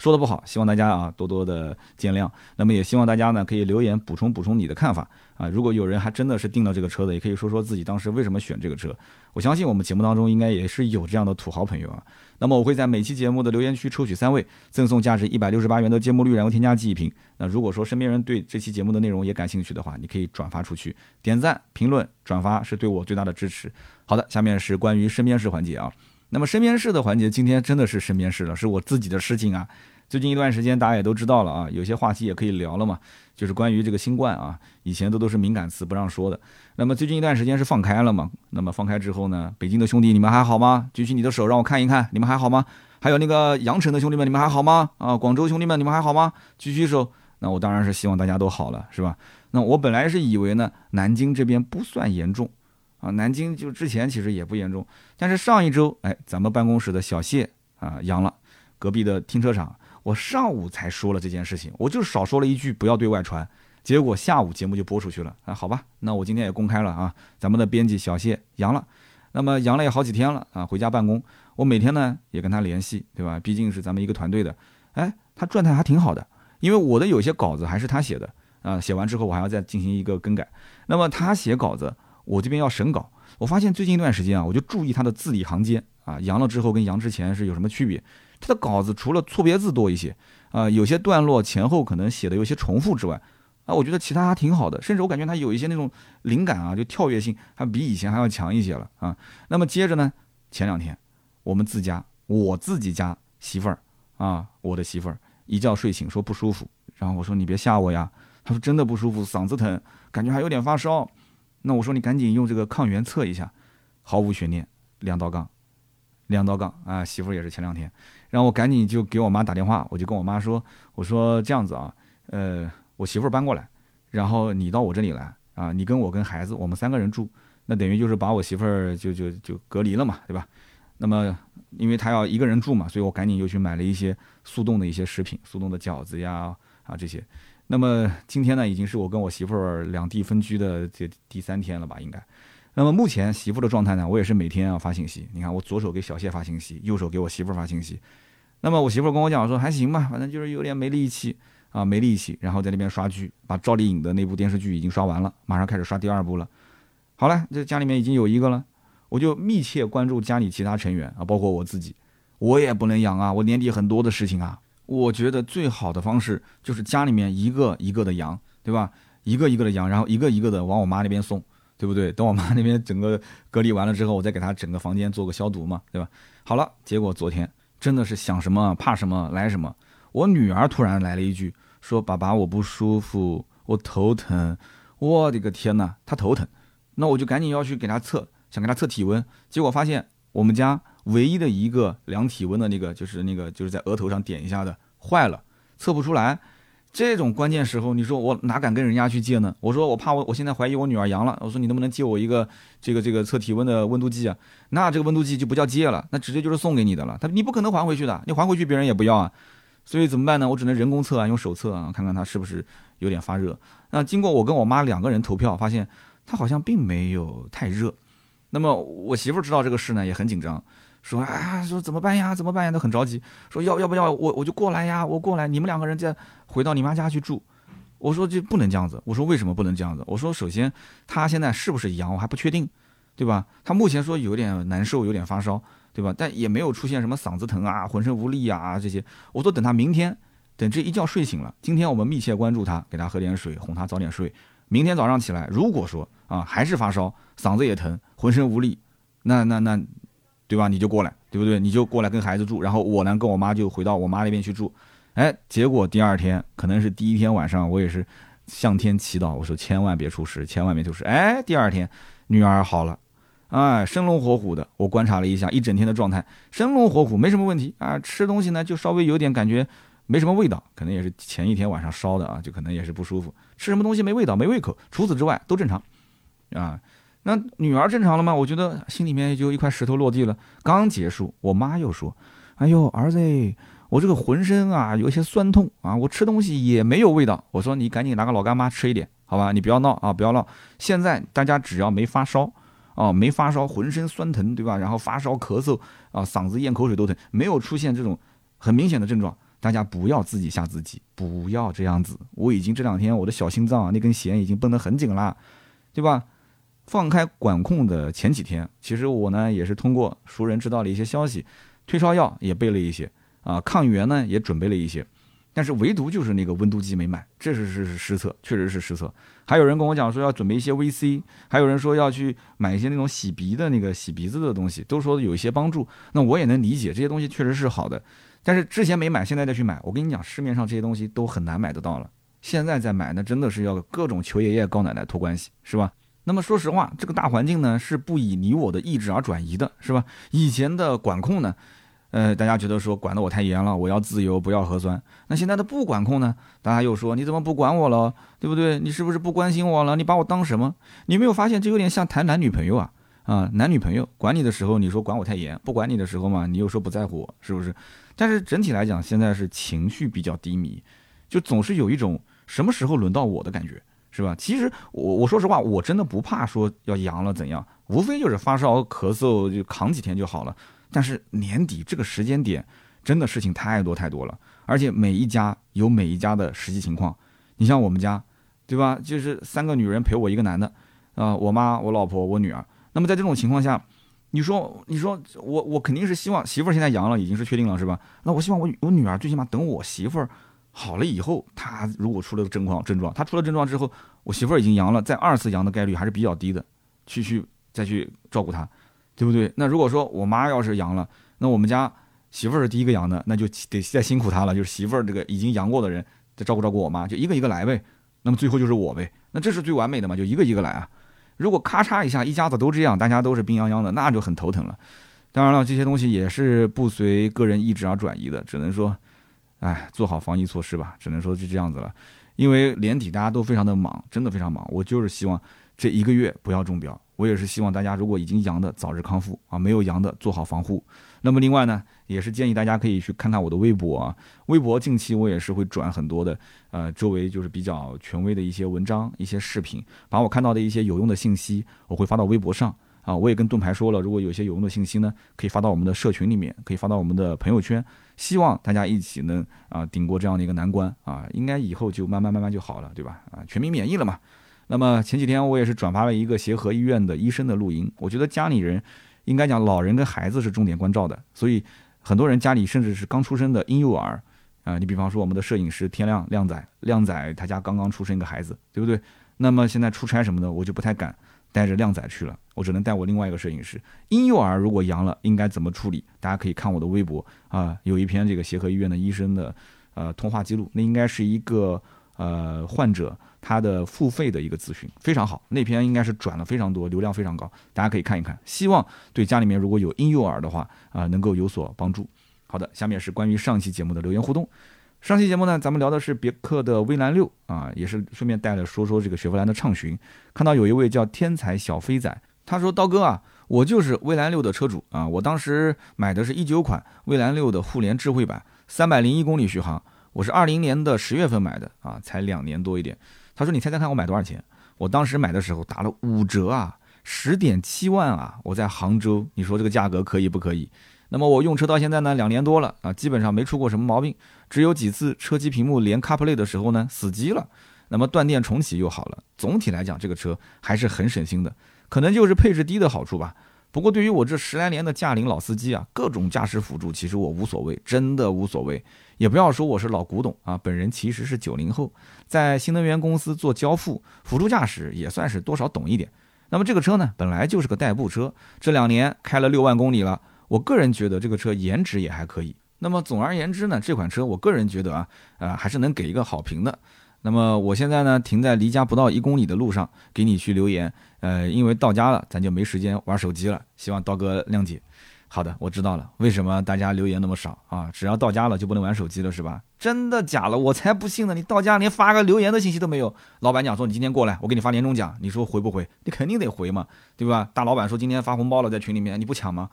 说的不好，希望大家啊多多的见谅。那么也希望大家呢可以留言补充补充你的看法。啊，如果有人还真的是订了这个车的，也可以说说自己当时为什么选这个车。我相信我们节目当中应该也是有这样的土豪朋友啊。那么我会在每期节目的留言区抽取3位，赠送价值168元的节目绿燃油添加剂1瓶。那如果说身边人对这期节目的内容也感兴趣的话，你可以转发出去，点赞、评论、转发是对我最大的支持。好的，下面是关于身边事环节啊。那么身边事的环节，今天真的是身边事了，是我自己的事情啊。最近一段时间大家也都知道了啊，有些话题也可以聊了嘛，就是关于这个新冠啊，以前都是敏感词不让说的。那么最近一段时间是放开了嘛，那么放开之后呢，北京的兄弟你们还好吗？举起你的手让我看一看，你们还好吗？还有那个阳城的兄弟们你们还好吗？啊，广州兄弟们你们还好吗？举起手。那我当然是希望大家都好了，是吧？那我本来是以为呢，南京这边不算严重。啊，南京就之前其实也不严重，但是上一周，哎，咱们办公室的小谢啊阳了，隔壁的停车场，我上午才说了这件事情，我就少说了一句不要对外传，结果下午节目就播出去了啊。好吧，那我今天也公开了啊，咱们的编辑小谢阳了，那么阳了也好几天了啊，回家办公，我每天呢也跟他联系，对吧？毕竟是咱们一个团队的，哎，他状态还挺好的，因为我的有些稿子还是他写的啊，写完之后我还要再进行一个更改，那么他写稿子。我这边要审稿，我发现最近一段时间啊，我就注意他的字里行间啊，阳了之后跟阳之前是有什么区别？他的稿子除了错别字多一些，有些段落前后可能写的有些重复之外，啊，我觉得其他还挺好的，甚至我感觉他有一些那种灵感啊，就跳跃性还比以前还要强一些了啊。那么接着呢，前2天我们我自己家媳妇儿啊，我的媳妇儿一觉睡醒说不舒服，然后我说你别吓我呀，她说真的不舒服，嗓子疼，感觉还有点发烧。那我说你赶紧用这个抗原测一下，毫无悬念，2道杠啊！媳妇也是前2天，然后我赶紧就给我妈打电话，我就跟我妈说，我说这样子啊，我媳妇搬过来，然后你到我这里来啊，你跟我跟孩子我们三个人住，那等于就是把我媳妇儿就隔离了嘛，对吧？那么因为他要一个人住嘛，所以我赶紧又去买了一些速冻的一些食品，速冻的饺子呀啊这些。那么今天呢，已经是我跟我媳妇儿两地分居的这第3天了吧，应该。那么目前媳妇的状态呢，我也是每天要发信息。你看，我左手给小谢发信息，右手给我媳妇发信息。那么我媳妇跟我讲说还行吧，反正就是有点没力气啊，没力气。然后在那边刷剧，把赵丽颖的那部电视剧已经刷完了，马上开始刷第2部了。好了，这家里面已经有一个了，我就密切关注家里其他成员啊，包括我自己，我也不能养啊，我年底很多的事情啊。我觉得最好的方式就是家里面一个一个的养，对吧？一个一个的养，然后一个一个的往我妈那边送，对不对？等我妈那边整个隔离完了之后，我再给她整个房间做个消毒嘛，对吧？好了，结果昨天真的是想什么怕什么来什么，我女儿突然来了一句说：“爸爸，我不舒服，我头疼。”我的个天哪，她头疼，那我就赶紧要去给她测，想给她测体温，结果发现我们家唯一的一个量体温的那个就是在额头上点一下的坏了，测不出来。这种关键时候，你说我哪敢跟人家去借呢？我说我怕我现在怀疑我女儿阳了，我说你能不能借我一个这个测体温的温度计啊？那这个温度计就不叫借了，那直接就是送给你的了。你不可能还回去的，你还回去别人也不要啊。所以怎么办呢？我只能人工测啊，用手测啊，看看她是不是有点发热。那经过我跟我妈2个人投票，发现她好像并没有太热。那么我媳妇知道这个事呢，也很紧张。说啊，说怎么办呀？怎么办呀？都很着急。说要不要我就过来呀？我过来，你们2个人再回到你妈家去住。我说这不能这样子。我说为什么不能这样子？我说首先他现在是不是阳，我还不确定，对吧？他目前说有点难受，有点发烧，对吧？但也没有出现什么嗓子疼啊、浑身无力啊这些。我说等他明天，等这一觉睡醒了，今天我们密切关注他，给他喝点水，哄他早点睡。明天早上起来，如果说啊还是发烧，嗓子也疼，浑身无力，那。对吧？你就过来，对不对？你就过来跟孩子住，然后我呢跟我妈就回到我妈那边去住。哎，结果第2天可能是第1天晚上，我也是向天祈祷，我说千万别出事，千万别出事。哎，第2天女儿好了，哎，生龙活虎的。我观察了一下一整天的状态，生龙活虎没什么问题啊。吃东西呢就稍微有点感觉没什么味道，可能也是前一天晚上烧的啊，就可能也是不舒服。吃什么东西没味道，没胃口，除此之外都正常啊。那女儿正常了吗？我觉得心里面就一块石头落地了。刚结束，我妈又说：“哎呦，儿子，我这个浑身啊有一些酸痛啊，我吃东西也没有味道。”我说：“你赶紧拿个老干妈吃一点，好吧？你不要闹啊，不要闹。现在大家只要没发烧啊，没发烧，浑身酸疼，对吧？然后发烧、咳嗽啊，嗓子咽口水都疼，没有出现这种很明显的症状，大家不要自己吓自己，不要这样子。我已经这2天我的小心脏啊那根弦已经绷得很紧了，对吧？”放开管控的前几天，其实我呢也是通过熟人知道了一些消息，退烧药也备了一些啊，抗原呢也准备了一些，但是唯独就是那个温度计没买，这是失策，确实是失策。还有人跟我讲说要准备一些 VC， 还有人说要去买一些那种洗鼻的那个洗鼻子的东西，都说有一些帮助。那我也能理解，这些东西确实是好的，但是之前没买，现在再去买，我跟你讲，市面上这些东西都很难买得到了。现在再买，那真的是要各种求爷爷告奶奶托关系，是吧？那么说实话，这个大环境呢是不以你我的意志而转移的，是吧？以前的管控呢，大家觉得说管得我太严了，我要自由，不要核酸。那现在的不管控呢，大家又说你怎么不管我了，对不对？你是不是不关心我了？你把我当什么？你没有发现这有点像谈男女朋友啊？啊，男女朋友管你的时候，你说管我太严；不管你的时候嘛，你又说不在乎我，是不是？但是整体来讲，现在是情绪比较低迷，就总是有一种什么时候轮到我的感觉。是吧？其实我说实话，我真的不怕说要阳了怎样，无非就是发烧、咳嗽，就扛几天就好了。但是年底这个时间点，真的事情太多太多了，而且每一家有每一家的实际情况。你像我们家，对吧？就是3个女人陪我一个男的，啊，我妈、我老婆、我女儿。那么在这种情况下，你说我肯定是希望媳妇儿现在阳了，已经是确定了，是吧？那我希望我女儿最起码等我媳妇儿好了以后，他如果出了症状，他出了症状之后，我媳妇儿已经阳了，再2次阳的概率还是比较低的，再去照顾他，对不对？那如果说我妈要是阳了，那我们家媳妇儿是第一个阳的，那就得再辛苦她了，就是媳妇儿这个已经阳过的人，再照顾照顾我妈，就一个一个来呗。那么最后就是我呗，那这是最完美的嘛，就一个一个来啊。如果咔嚓一下，一家子都这样，大家都是病殃殃的，那就很头疼了。当然了，这些东西也是不随个人意志而转移的，只能说。哎，做好防疫措施吧，只能说是这样子了。因为年底大家都非常的忙，真的非常忙。我就是希望这一个月不要中标，我也是希望大家如果已经阳的早日康复啊，没有阳的做好防护。那么另外呢，也是建议大家可以去看看我的微博啊，微博近期我也是会转很多的周围就是比较权威的一些文章、一些视频，把我看到的一些有用的信息我会发到微博上啊。我也跟盾牌说了，如果有些有用的信息呢，可以发到我们的社群里面，可以发到我们的朋友圈，希望大家一起能啊顶过这样的一个难关啊，应该以后就慢慢就好了，对吧？啊，全民免疫了嘛。那么前几天我也是转发了一个协和医院的医生的录音，我觉得家里人应该讲老人跟孩子是重点关照的，所以很多人家里甚至是刚出生的婴幼儿啊，你比方说我们的摄影师天亮亮仔他家刚刚出生一个孩子，对不对？那么现在出差什么的，我就不太敢带着亮仔去了，我只能带我另外一个摄影师。婴幼儿如果阳了，应该怎么处理？大家可以看我的微博啊，有一篇这个协和医院的医生的通话记录，那应该是一个患者。他的付费的一个咨询非常好，那篇应该是转了非常多，流量非常高，大家可以看一看，希望对家里面如果有婴幼儿的话能够有所帮助。好的，下面是关于上期节目的留言互动。上期节目呢，咱们聊的是别克的威兰6啊，也是顺便带了说这个雪佛兰的畅巡。看到有一位叫天才小飞仔，他说刀哥啊，我就是威兰6的车主啊，我当时买的是19款威兰6的互联智慧版，301公里续航，我是20年的10月份买的啊，才2年多一点。他说：“你猜看我买多少钱？我当时买的时候打了5折啊，10.7万啊！我在杭州，你说这个价格可以不可以？那么我用车到现在呢，2年多了啊，基本上没出过什么毛病，只有几次车机屏幕连 CarPlay 的时候呢死机了，那么断电重启又好了。总体来讲，这个车还是很省心的，可能就是配置低的好处吧。不过对于我这10来年的驾龄老司机啊，各种驾驶辅助其实我无所谓，真的无所谓。”也不要说我是老古董啊，本人其实是90后，在新能源公司做交付辅助驾驶，也算是多少懂一点。那么这个车呢，本来就是个代步车，这2年开了6万公里了，我个人觉得这个车颜值也还可以。那么总而言之呢，这款车我个人觉得还是能给一个好评的。那么我现在呢，停在离家不到1公里的路上，给你去留言。因为到家了，咱就没时间玩手机了，希望刀哥谅解。好的，我知道了，为什么大家留言那么少啊？只要到家了就不能玩手机了是吧？真的假的？我才不信呢！你到家连发个留言的信息都没有。老板讲说你今天过来，我给你发年终奖，你说回不回？你肯定得回嘛，对吧？大老板说今天发红包了，在群里面你不抢吗？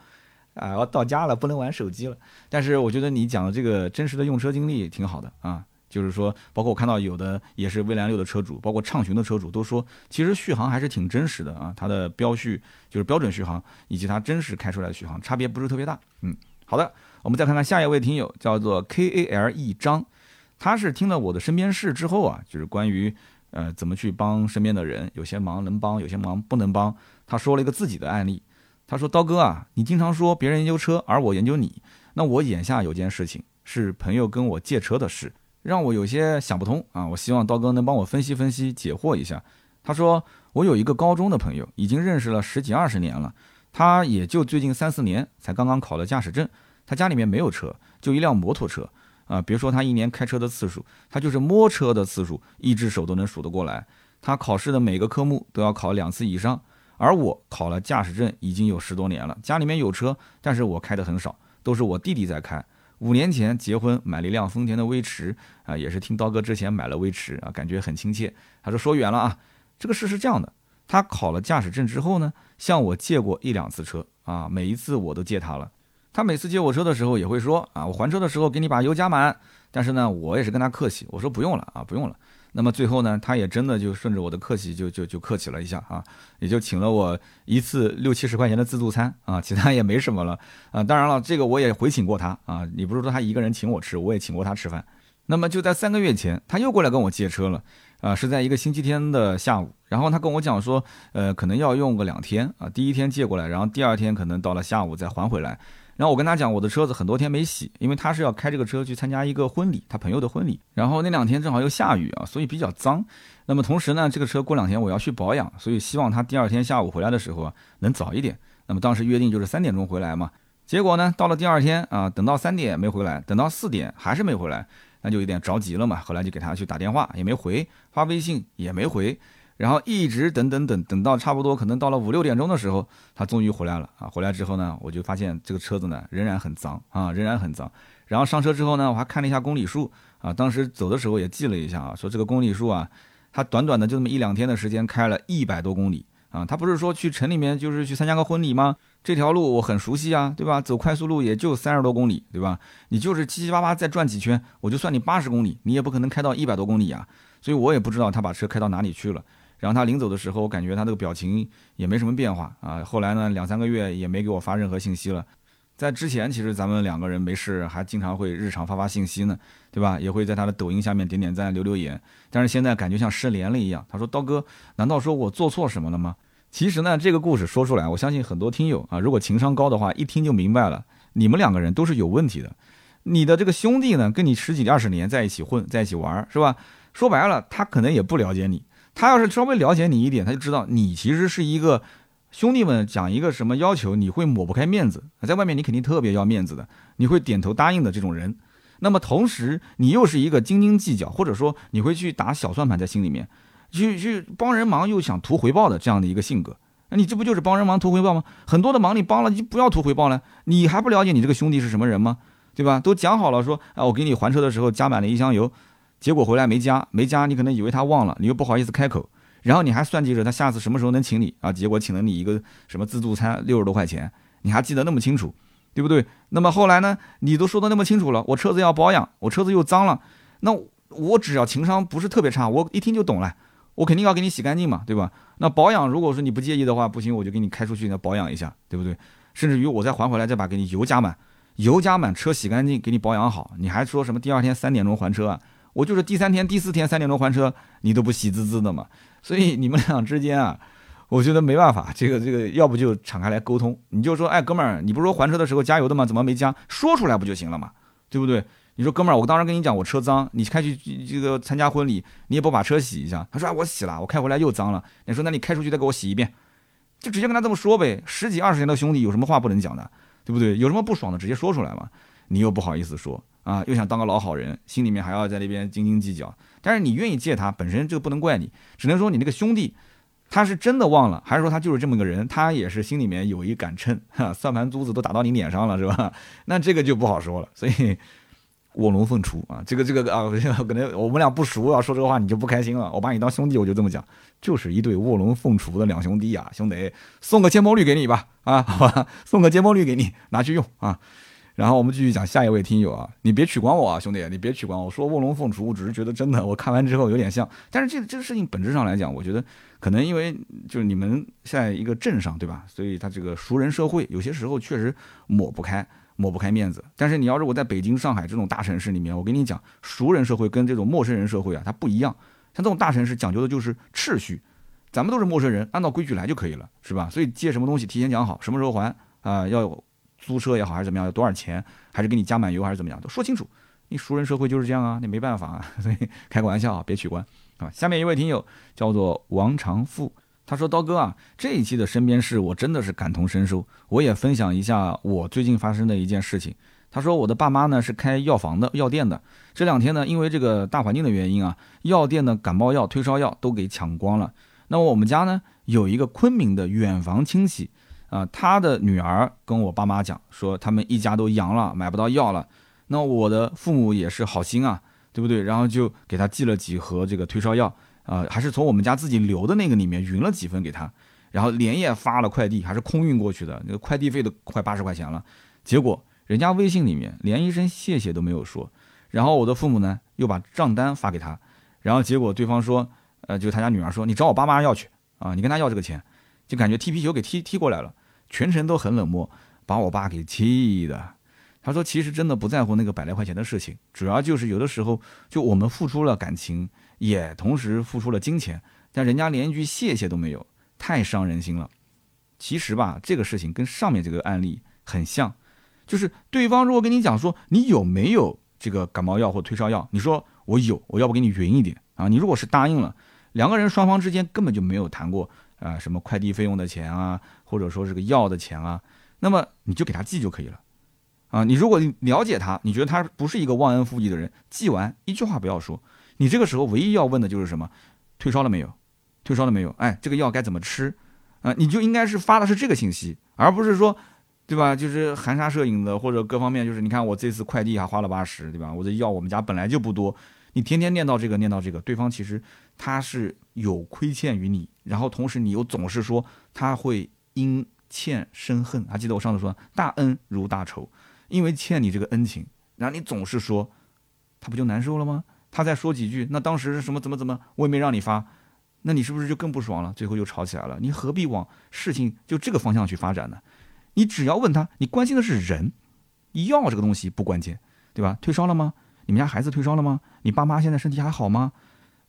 啊，我到家了不能玩手机了。但是我觉得你讲的这个真实的用车经历挺好的啊，就是说，包括我看到有的也是威兰6的车主，包括畅巡的车主都说，其实续航还是挺真实的啊，它的标续就是标准续航以及它真实开出来的续航差别不是特别大。嗯，好的，我们再看看下一位听友叫做 KALE 张，他是听了我的身边事之后啊，就是关于怎么去帮身边的人，有些忙能帮，有些忙不能帮。他说了一个自己的案例，他说刀哥啊，你经常说别人研究车，而我研究你，那我眼下有件事情是朋友跟我借车的事。让我有些想不通啊！我希望刀哥能帮我分析分析、解惑一下。他说，我有一个高中的朋友，已经认识了10几20年了，他也就最近3、4年才刚刚考了驾驶证。他家里面没有车，就一辆摩托车啊！别说他1年开车的次数，他就是摸车的次数，一只手都能数得过来。他考试的每个科目都要考2次以上，而我考了驾驶证已经有10多年了，家里面有车，但是我开的很少，都是我弟弟在开。5年前结婚，买了一辆丰田的威驰啊，也是听刀哥之前买了威驰啊，感觉很亲切。他说说远了啊，这个事是这样的，他考了驾驶证之后呢，向我借过1、2次车啊，每一次我都借他了。他每次借我车的时候也会说啊，我还车的时候给你把油加满，但是呢，我也是跟他客气，我说不用了啊，不用了。那么最后呢，他也真的就顺着我的客气就客气了一下啊，也就请了我1次60-70块钱的自助餐啊，其他也没什么了啊。当然了，这个我也回请过他啊，你不是说他一个人请我吃，我也请过他吃饭。那么就在3个月前，他又过来跟我借车了啊，是在一个星期天的下午，然后他跟我讲说，可能要用个2天啊，第一天借过来，然后第2天可能到了下午再还回来。然后我跟他讲，我的车子很多天没洗，因为他是要开这个车去参加一个婚礼，他朋友的婚礼。然后那2天正好又下雨啊，所以比较脏。那么同时呢，这个车过2天我要去保养，所以希望他第2天下午回来的时候啊，能早一点。那么当时约定就是3点钟回来嘛，结果呢，到了第2天啊，等到3点没回来，等到4点还是没回来，那就有点着急了嘛。后来就给他去打电话也没回，发微信也没回。然后一直等到差不多可能到了5、6点钟的时候，他终于回来了啊！回来之后呢，我就发现这个车子呢仍然很脏啊，仍然很脏。然后上车之后呢，我还看了一下公里数啊，当时走的时候也记了一下啊，说这个公里数啊，它短短的就这么一两天的时间开了100多公里啊，它不是说去城里面就是去参加个婚礼吗？这条路我很熟悉啊，对吧？走快速路也就30多公里，对吧？你就是七七八八再转几圈，我就算你80公里，你也不可能开到100多公里啊。所以我也不知道他把车开到哪里去了。然后他临走的时候，我感觉他这个表情也没什么变化啊。后来呢，2-3个月也没给我发任何信息了。在之前，其实咱们两个人没事还经常会日常发发信息呢，对吧？也会在他的抖音下面点点赞、留留言。但是现在感觉像失联了一样。他说：“刀哥，难道说我做错什么了吗？”其实呢，这个故事说出来，我相信很多听友啊，如果情商高的话，一听就明白了，你们两个人都是有问题的。你的这个兄弟呢，跟你10几20年在一起混，在一起玩，是吧？说白了，他可能也不了解你。他要是稍微了解你一点，他就知道你其实是一个兄弟们讲一个什么要求，你会抹不开面子，在外面你肯定特别要面子的，你会点头答应的这种人。那么同时，你又是一个斤斤计较，或者说你会去打小算盘在心里面。去帮人忙又想图回报的这样的一个性格，那你这不就是帮人忙图回报吗？很多的忙你帮了就不要图回报了，你还不了解你这个兄弟是什么人吗？对吧？都讲好了说啊，我给你还车的时候加满了1箱油，结果回来没加，你可能以为他忘了，你又不好意思开口，然后你还算计着他下次什么时候能请你啊，结果请了你一个什么自助餐60多块钱，你还记得那么清楚，对不对？那么后来呢，你都说的那么清楚了，我车子要保养，我车子又脏了，那我只要情商不是特别差，我一听就懂了。我肯定要给你洗干净嘛，对吧？那保养，如果说你不介意的话，不行，我就给你开出去，再保养一下，对不对？甚至于我再还回来，再把给你油加满，车洗干净，给你保养好。你还说什么第2天3点钟还车啊？我就是第3天、第4天3点钟还车，你都不喜滋滋的嘛。所以你们俩之间啊，我觉得没办法，这个要不就敞开来沟通，你就说，哎，哥们儿，你不是说还车的时候加油的吗？怎么没加？说出来不就行了嘛，对不对？你说哥们儿，我当时跟你讲我车脏，你开去这个参加婚礼，你也不把车洗一下。他说啊，我洗了，我开回来又脏了。你说那你开出去再给我洗一遍，就直接跟他这么说呗。10几20年的兄弟有什么话不能讲的，对不对？有什么不爽的直接说出来嘛。你又不好意思说啊，又想当个老好人，心里面还要在那边斤斤计较。但是你愿意借他，本身就不能怪你，只能说你那个兄弟他是真的忘了，还是说他就是这么个人，他也是心里面有一杆秤，算盘珠子都打到你脸上了，是吧？那这个就不好说了，所以。卧龙凤雏啊，这个啊，可能我们俩不熟啊，说这个话你就不开心了。我把你当兄弟，我就这么讲，就是一对卧龙凤雏的两兄弟啊，兄弟，送个见风绿给你吧，啊，好吧，送个见风绿给你，拿去用啊。然后我们继续讲下一位听友啊，你别取关我啊，兄弟，你别取关我。我说卧龙凤雏，我只是觉得真的，我看完之后有点像，但是这个事情本质上来讲，我觉得可能因为就是你们在一个镇上对吧，所以他这个熟人社会有些时候确实抹不开面子，但是你要如果在北京、上海这种大城市里面，我跟你讲，熟人社会跟这种陌生人社会啊，它不一样。像这种大城市讲究的就是秩序，咱们都是陌生人，按照规矩来就可以了，是吧？所以借什么东西提前讲好，什么时候还啊，要租车也好还是怎么样，要多少钱，还是给你加满油还是怎么样，都说清楚。你熟人社会就是这样啊，你没办法啊，所以开个玩笑啊，别取关啊。下面一位听友叫做王长富。他说：“刀哥啊，这一期的身边事我真的是感同身受，我也分享一下我最近发生的一件事情。他说我的爸妈呢是开药店的，这2天呢因为这个大环境的原因啊，药店的感冒药、退烧药都给抢光了。那么我们家呢有一个昆明的远房亲戚啊，他的女儿跟我爸妈讲说他们一家都阳了，买不到药了。那我的父母也是好心啊，对不对？然后就给他寄了几盒这个退烧药。”还是从我们家自己留的那个里面匀了几份给他，然后连夜发了快递，还是空运过去的，那个快递费都快80块钱了。结果人家微信里面连一声谢谢都没有说，然后我的父母呢又把账单发给他，然后结果对方说，就他家女儿说你找我爸妈要去啊，你跟他要这个钱，就感觉踢皮球给踢过来了，全程都很冷漠，把我爸给气的。他说其实真的不在乎那个100来块钱的事情，主要就是有的时候就我们付出了感情。也同时付出了金钱，但人家连一句谢谢都没有，太伤人心了。其实吧，这个事情跟上面这个案例很像，就是对方如果跟你讲说你有没有这个感冒药或退烧药，你说我有，我要不给你匀一点啊？你如果是答应了，两个人双方之间根本就没有谈过什么快递费用的钱啊，或者说这个药的钱啊，那么你就给他寄就可以了啊。你如果了解他，你觉得他不是一个忘恩负义的人，寄完一句话不要说。你这个时候唯一要问的就是什么？退烧了没有？退烧了没有？哎，这个药该怎么吃？啊，你就应该是发的是这个信息，而不是说对吧？就是含沙射影的，或者各方面，就是你看我这次快递还花了80，对吧？我这药我们家本来就不多，你天天念叨这个念叨这个，对方其实他是有亏欠于你，然后同时你又总是说他会因欠生恨，还记得我上次说大恩如大仇，因为欠你这个恩情，然后你总是说他不就难受了吗？他再说几句，那当时是什么怎么，我也没让你发。那你是不是就更不爽了？最后又吵起来了。你何必往事情就这个方向去发展呢？你只要问他，你关心的是人，药这个东西不关键，对吧？退烧了吗？你们家孩子退烧了吗？你爸妈现在身体还好吗？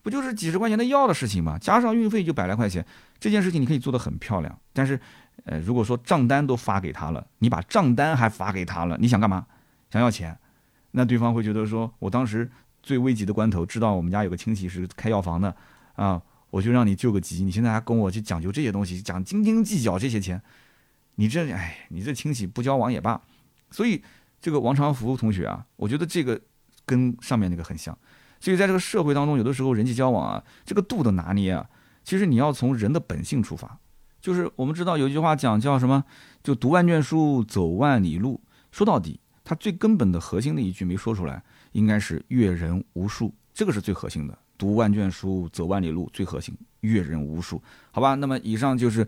不就是几十块钱的药的事情吗？加上运费就100来块钱，这件事情你可以做得很漂亮。但是，如果说账单都发给他了，你把账单还发给他了，你想干嘛？想要钱？那对方会觉得说，我当时最危急的关头，知道我们家有个亲戚是开药房的啊。我就让你救个急，你现在还跟我去讲究这些东西，讲斤斤计较这些钱，你这亲戚不交往也罢。所以这个王长福同学啊，我觉得这个跟上面那个很像。所以在这个社会当中，有的时候人际交往啊，这个度的拿捏啊，其实你要从人的本性出发。就是我们知道有一句话讲叫什么，就读万卷书，走万里路。说到底，它最根本的核心的一句没说出来，应该是阅人无数，这个是最核心的。读万卷书，走万里路，最核心，阅人无数，好吧？那么以上就是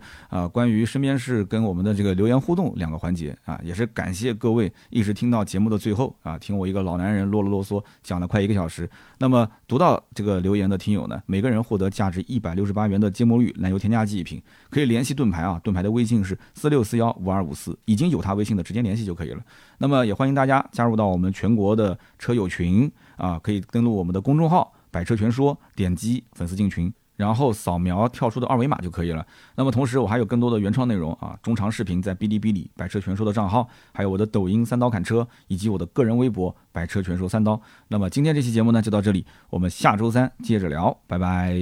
关于身边事跟我们的这个留言互动两个环节啊，也是感谢各位一直听到节目的最后啊，听我一个老男人啰嗦讲了快1个小时。那么读到这个留言的听友呢，每个人获得价值168元的芥末绿奶油添加剂一瓶，可以联系盾牌啊，盾牌的微信是46415254，已经有他微信的直接联系就可以了。那么也欢迎大家加入到我们全国的车友群啊，可以登录我们的公众号。百车全说，点击粉丝进群，然后扫描跳出的二维码就可以了。那么同时我还有更多的原创内容啊，中长视频在Bilibili百车全说的账号，还有我的抖音3刀砍车，以及我的个人微博百车全说3刀。那么今天这期节目呢就到这里，我们下周三接着聊，拜拜。